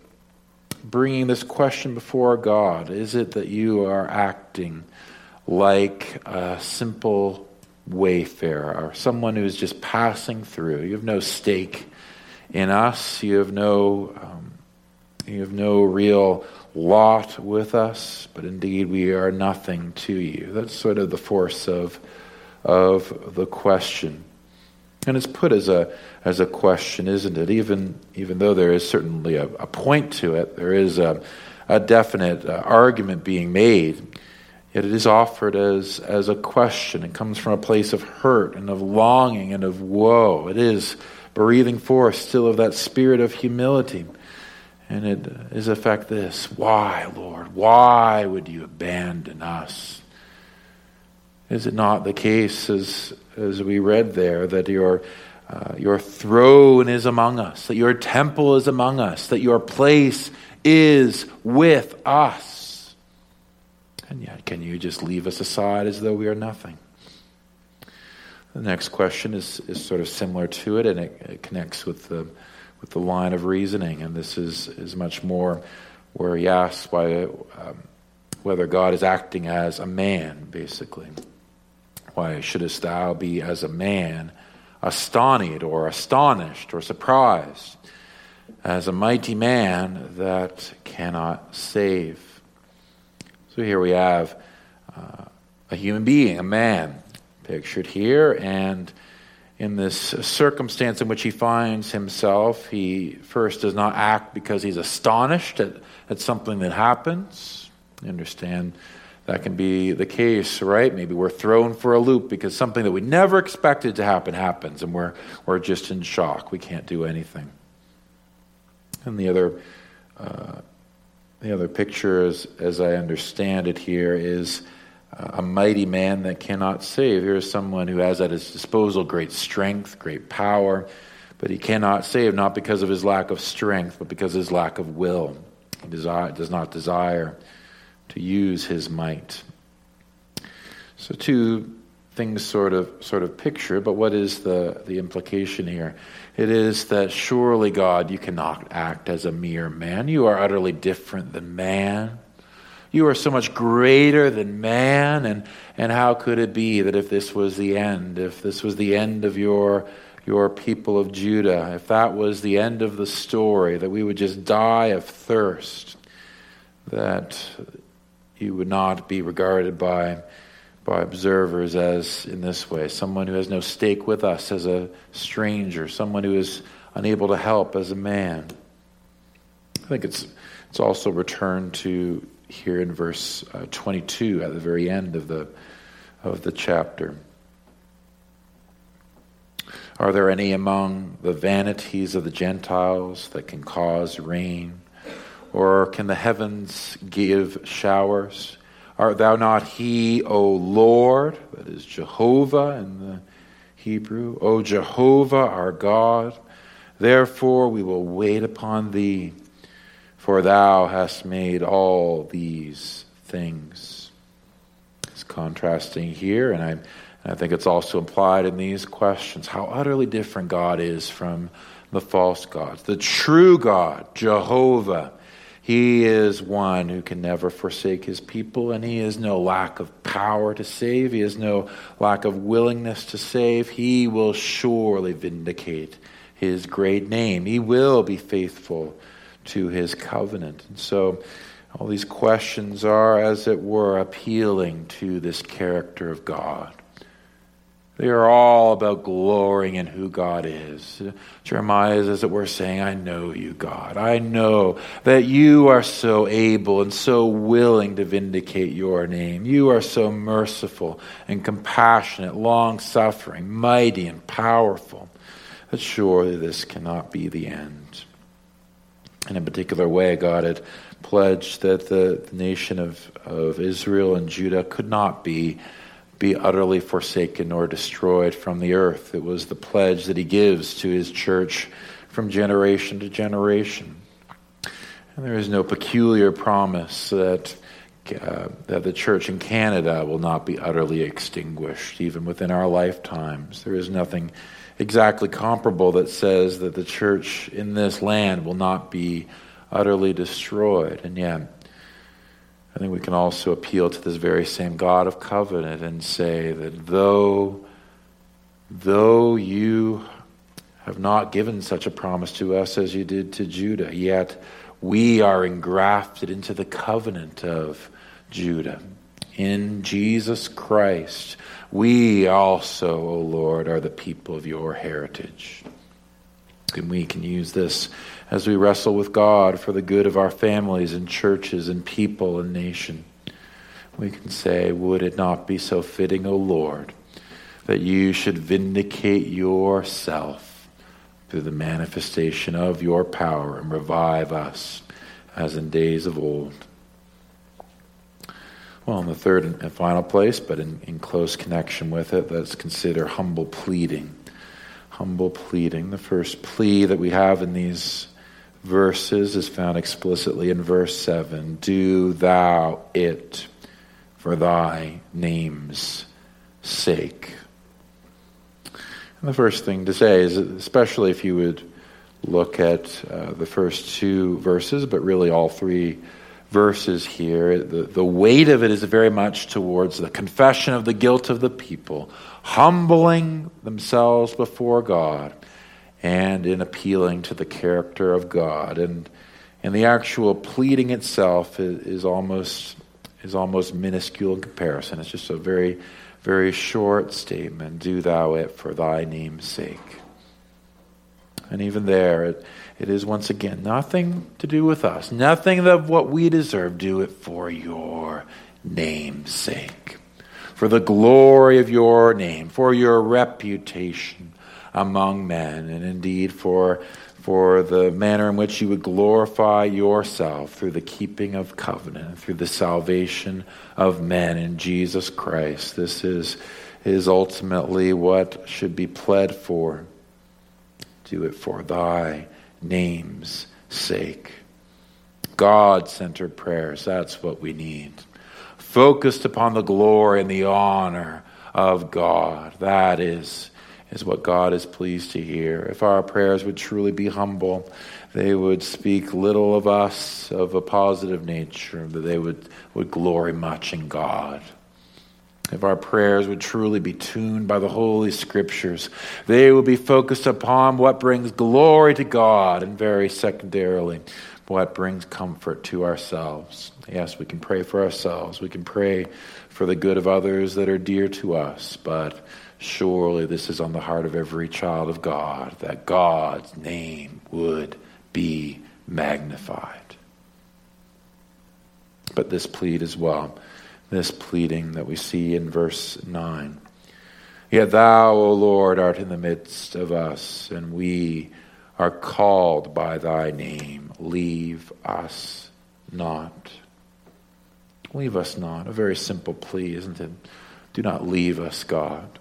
bringing this question before God. Is it that you are acting like a simple wayfarer or someone who is just passing through? You have no stake in us. You have no real lot with us, but indeed we are nothing to you. That's sort of the force of the question. And it's put as a question, isn't it? Even though there is certainly a point to it, there is a definite argument being made, yet it is offered as a question. It comes from a place of hurt and of longing and of woe. It is breathing forth still of that spirit of humility. And it is in fact this: why, Lord? Why would you abandon us? Is it not the case, as we read there, that your throne is among us, that your temple is among us, that your place is with us? And yet, can you just leave us aside as though we are nothing? The next question is sort of similar to it, and it connects with the line of reasoning. And this is much more where he asks whether God is acting as a man, basically. Why shouldest thou be as a man, astonished or surprised, as a mighty man that cannot save? So here we have a human being, a man, pictured here. And in this circumstance in which he finds himself, he first does not act because he's astonished at something that happens. I understand that can be the case, right? Maybe we're thrown for a loop because something that we never expected to happen happens, and we're just in shock. We can't do anything. And the other picture, as I understand it here, is a mighty man that cannot save. Here is someone who has at his disposal great strength, great power, but he cannot save, not because of his lack of strength, but because of his lack of will. He does not desire to use his might. So two things sort of picture, but what is the implication here? It is that surely, God, you cannot act as a mere man. You are utterly different than man. You are so much greater than man, and how could it be that if this was the end, of your people of Judah, if that was the end of the story, that we would just die of thirst, that you would not be regarded by observers as, in this way, someone who has no stake with us, as a stranger, someone who is unable to help as a man. I think it's also returned to here in verse 22 at the very end of the chapter. Are there any among the vanities of the Gentiles that can cause rain? Or can the heavens give showers? Art thou not he, O Lord? That is Jehovah in the Hebrew. O Jehovah, our God, therefore we will wait upon thee, for thou hast made all these things. It's contrasting here, and I think it's also implied in these questions, how utterly different God is from the false gods. The true God, Jehovah, he is one who can never forsake his people, and he is no lack of power to save. He is no lack of willingness to save. He will surely vindicate his great name. He will be faithful to his covenant. And so all these questions are, as it were, appealing to this character of God. They are all about glorying in who God is. Jeremiah is, as it were, saying, I know you, God. I know that you are so able and so willing to vindicate your name. You are so merciful and compassionate, long-suffering, mighty and powerful, that surely this cannot be the end. In a particular way, God had pledged that the nation of Israel and Judah could not be utterly forsaken or destroyed from the earth. It was the pledge that he gives to his church from generation to generation. And there is no peculiar promise that the church in Canada will not be utterly extinguished, even within our lifetimes. There is nothing exactly comparable that says that the church in this land will not be utterly destroyed. And yet, I think we can also appeal to this very same God of covenant and say that though you have not given such a promise to us as you did to Judah, yet we are engrafted into the covenant of Judah. In Jesus Christ, we also, O Lord, are the people of your heritage. And we can use this as we wrestle with God for the good of our families and churches and people and nation. We can say, would it not be so fitting, O Lord, that you should vindicate yourself through the manifestation of your power and revive us as in days of old. Well, in the third and final place, but in close connection with it, let's consider humble pleading. Humble pleading. The first plea that we have in these verses is found explicitly in verse 7. Do thou it for thy name's sake. And the first thing to say is, especially if you would look at the first two verses, but really all three verses here, the weight of it is very much towards the confession of the guilt of the people, humbling themselves before God, and in appealing to the character of God. And the actual pleading itself is almost minuscule in comparison. It's just a very, very short statement, do thou it for thy name's sake. And even there, it is once again nothing to do with us, nothing of what we deserve. Do it for your name's sake, for the glory of your name, for your reputation among men, and indeed for the manner in which you would glorify yourself through the keeping of covenant, through the salvation of men in Jesus Christ. This is ultimately what should be pled for. Do it for thy name's sake. God-centered prayers, that's what we need. Focused upon the glory and the honor of God. That is what God is pleased to hear. If our prayers would truly be humble, they would speak little of us of a positive nature, but they would glory much in God. If our prayers would truly be tuned by the Holy Scriptures, they would be focused upon what brings glory to God, and very secondarily, what brings comfort to ourselves. Yes, we can pray for ourselves. We can pray for the good of others that are dear to us, but surely this is on the heart of every child of God, that God's name would be magnified. But this plead as well, this pleading that we see in verse 9. Yet thou, O Lord, art in the midst of us, and we are called by thy name. Leave us not. Leave us not. A very simple plea, isn't it? Do not leave us, God.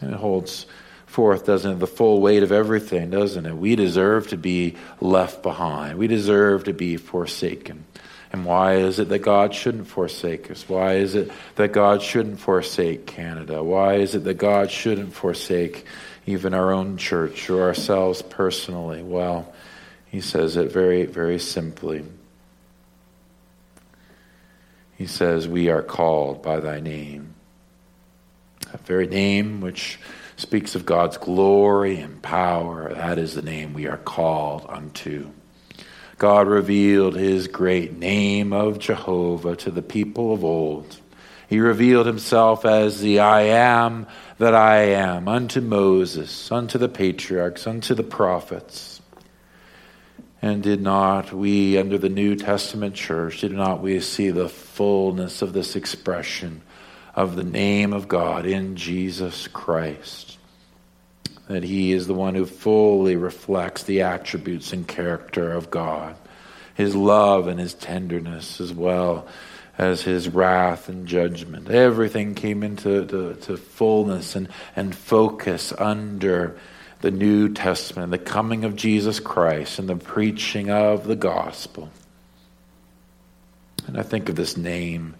And it holds forth, doesn't it, the full weight of everything, doesn't it? We deserve to be left behind. We deserve to be forsaken. And why is it that God shouldn't forsake us? Why is it that God shouldn't forsake Canada? Why is it that God shouldn't forsake even our own church or ourselves personally? Well, he says it very, very simply. He says, we are called by thy name. That very name which speaks of God's glory and power, that is the name we are called unto. God revealed his great name of Jehovah to the people of old. He revealed himself as the I am that I am, unto Moses, unto the patriarchs, unto the prophets. And did not we, under the New Testament church, did not we see the fullness of this expression of the name of God in Jesus Christ? That he is the one who fully reflects the attributes and character of God, his love and his tenderness, as well as his wrath and judgment. Everything came into to fullness and focus under the New Testament, the coming of Jesus Christ and the preaching of the gospel. And I think of this name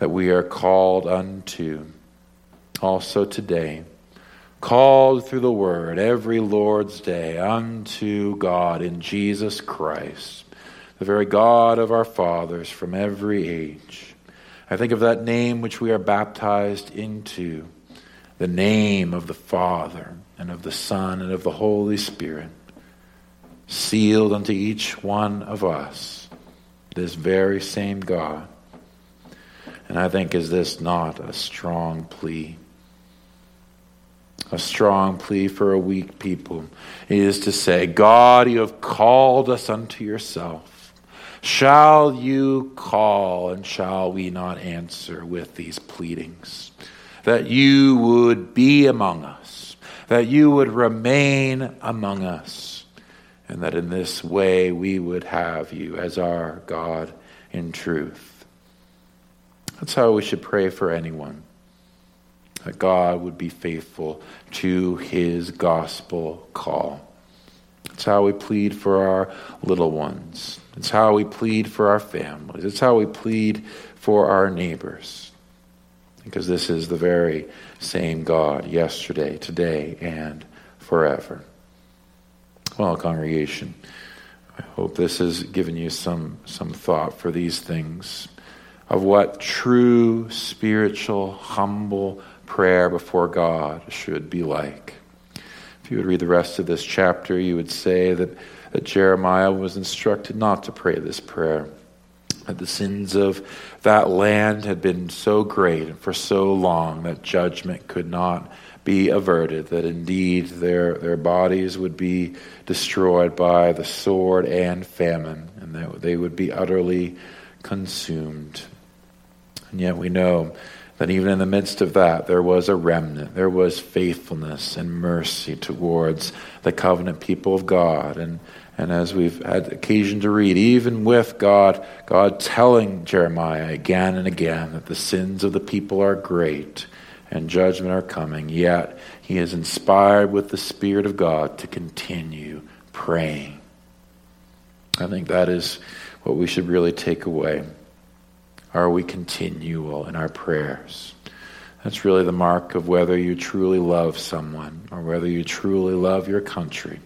that we are called unto also today. Called through the word every Lord's day unto God in Jesus Christ, the very God of our fathers from every age. I think of that name which we are baptized into, the name of the Father and of the Son and of the Holy Spirit, sealed unto each one of us, this very same God. And I think, is this not a strong plea? A strong plea for a weak people is to say, God, you have called us unto yourself. Shall you call, and shall we not answer with these pleadings? That you would be among us, that you would remain among us, and that in this way we would have you as our God in truth. That's how we should pray for anyone. That God would be faithful to his gospel call. It's how we plead for our little ones. It's how we plead for our families. It's how we plead for our neighbors. Because this is the very same God, yesterday, today, and forever. Well, congregation, I hope this has given you some thought for these things of what true, spiritual, humble prayer before God should be like. If you would read the rest of this chapter, you would say that Jeremiah was instructed not to pray this prayer, that the sins of that land had been so great and for so long that judgment could not be averted, that indeed their bodies would be destroyed by the sword and famine, and that they would be utterly consumed. And yet we know that even in the midst of that, there was a remnant. There was faithfulness and mercy towards the covenant people of God. And as we've had occasion to read, even with God telling Jeremiah again and again that the sins of the people are great and judgment are coming, yet he is inspired with the Spirit of God to continue praying. I think that is what we should really take away. Are we continual in our prayers? That's really the mark of whether you truly love someone or whether you truly love your country,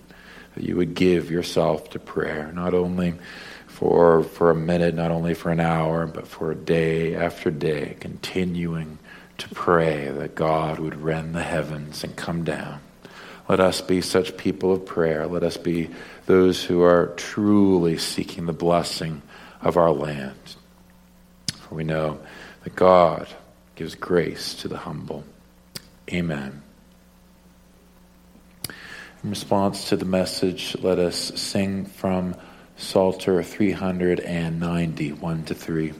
that you would give yourself to prayer, not only for a minute, not only for an hour, but for a day after day, continuing to pray that God would rend the heavens and come down. Let us be such people of prayer. Let us be those who are truly seeking the blessing of our land. For we know that God gives grace to the humble. Amen. In response to the message, let us sing from Psalter 390, 1-3.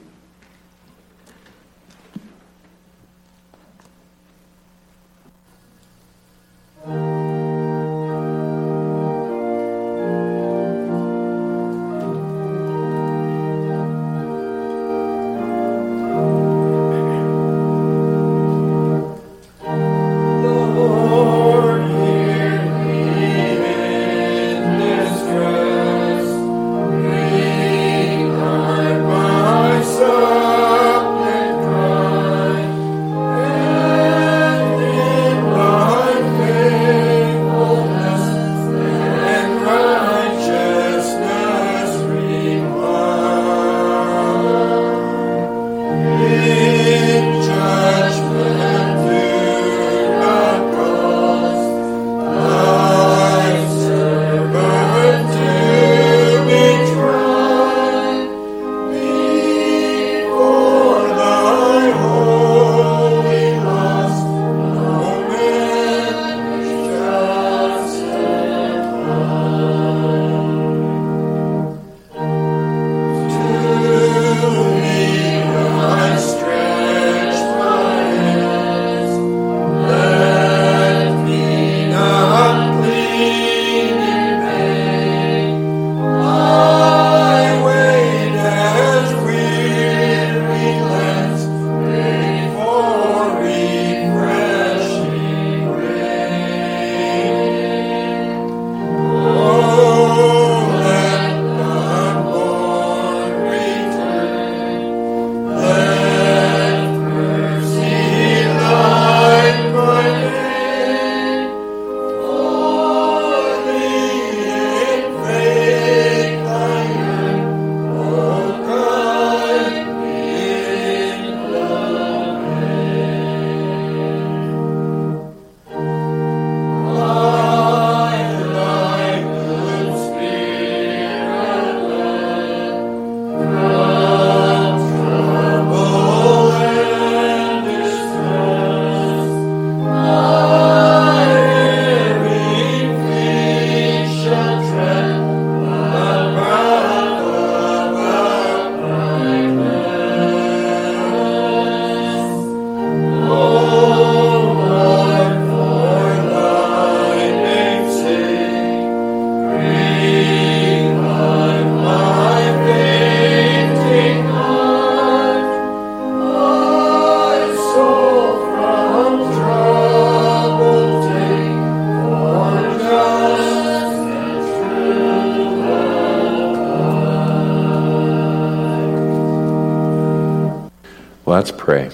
Let's pray.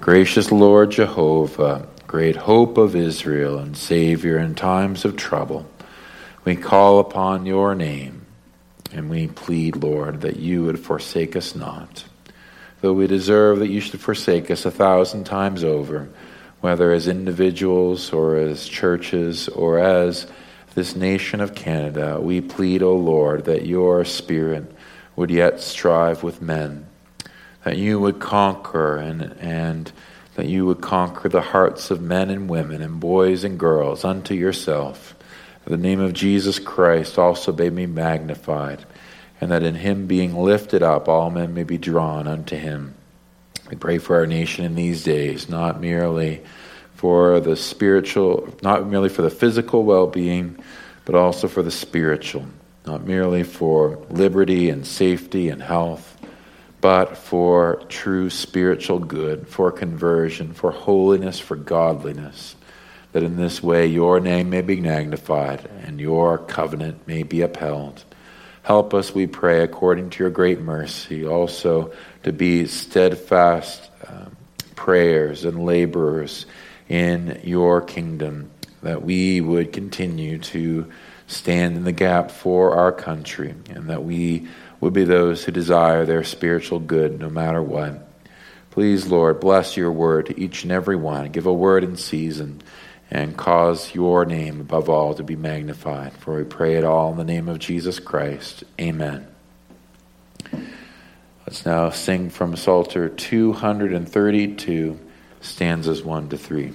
Gracious Lord Jehovah, great hope of Israel and Savior in times of trouble, we call upon your name, and we plead, Lord, that you would forsake us not. Though we deserve that you should forsake us 1,000 times over, whether as individuals or as churches or as this nation of Canada, we plead, O Lord, that your Spirit would yet strive with men, that you would conquer and that you would conquer the hearts of men and women and boys and girls unto yourself. The name of Jesus Christ also may be magnified, and that in him being lifted up all men may be drawn unto him. We pray for our nation in these days, not merely for the physical well-being, but also for the spiritual, not merely for liberty and safety and health, but for true spiritual good, for conversion, for holiness, for godliness, that in this way your name may be magnified and your covenant may be upheld. Help us, we pray, according to your great mercy, also to be steadfast prayers and laborers in your kingdom, that we would continue to stand in the gap for our country, and that we would be those who desire their spiritual good no matter what. Please, Lord, bless your word to each and every one. Give a word in season and cause your name above all to be magnified. For we pray it all in the name of Jesus Christ. Amen. Let's now sing from Psalter 232, stanzas 1 to 3.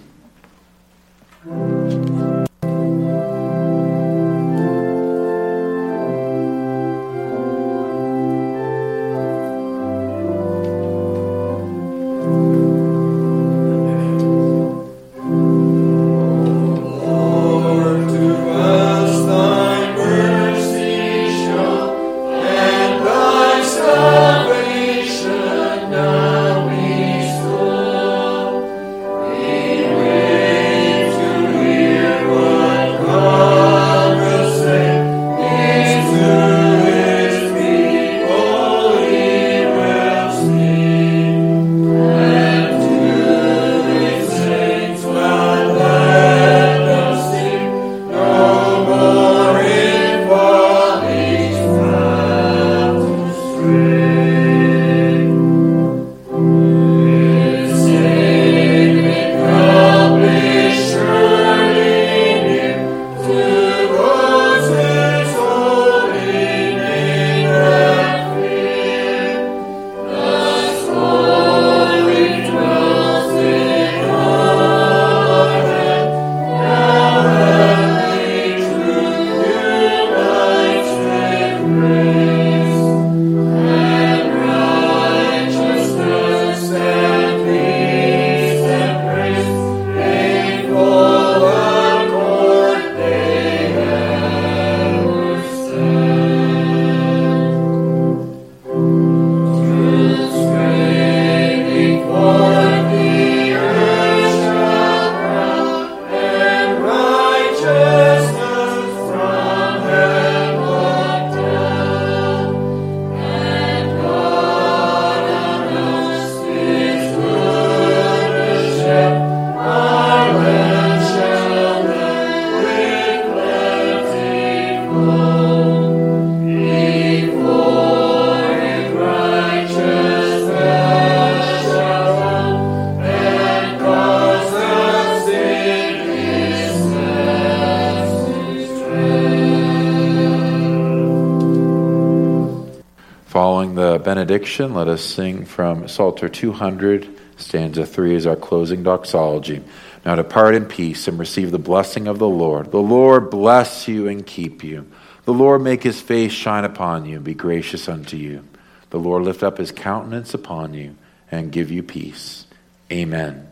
Benediction, let us sing from Psalter 200, stanza 3 is our closing doxology. Now depart in peace and receive the blessing of the Lord. The Lord bless you and keep you. The Lord make his face shine upon you and be gracious unto you. The Lord lift up his countenance upon you and give you peace. Amen.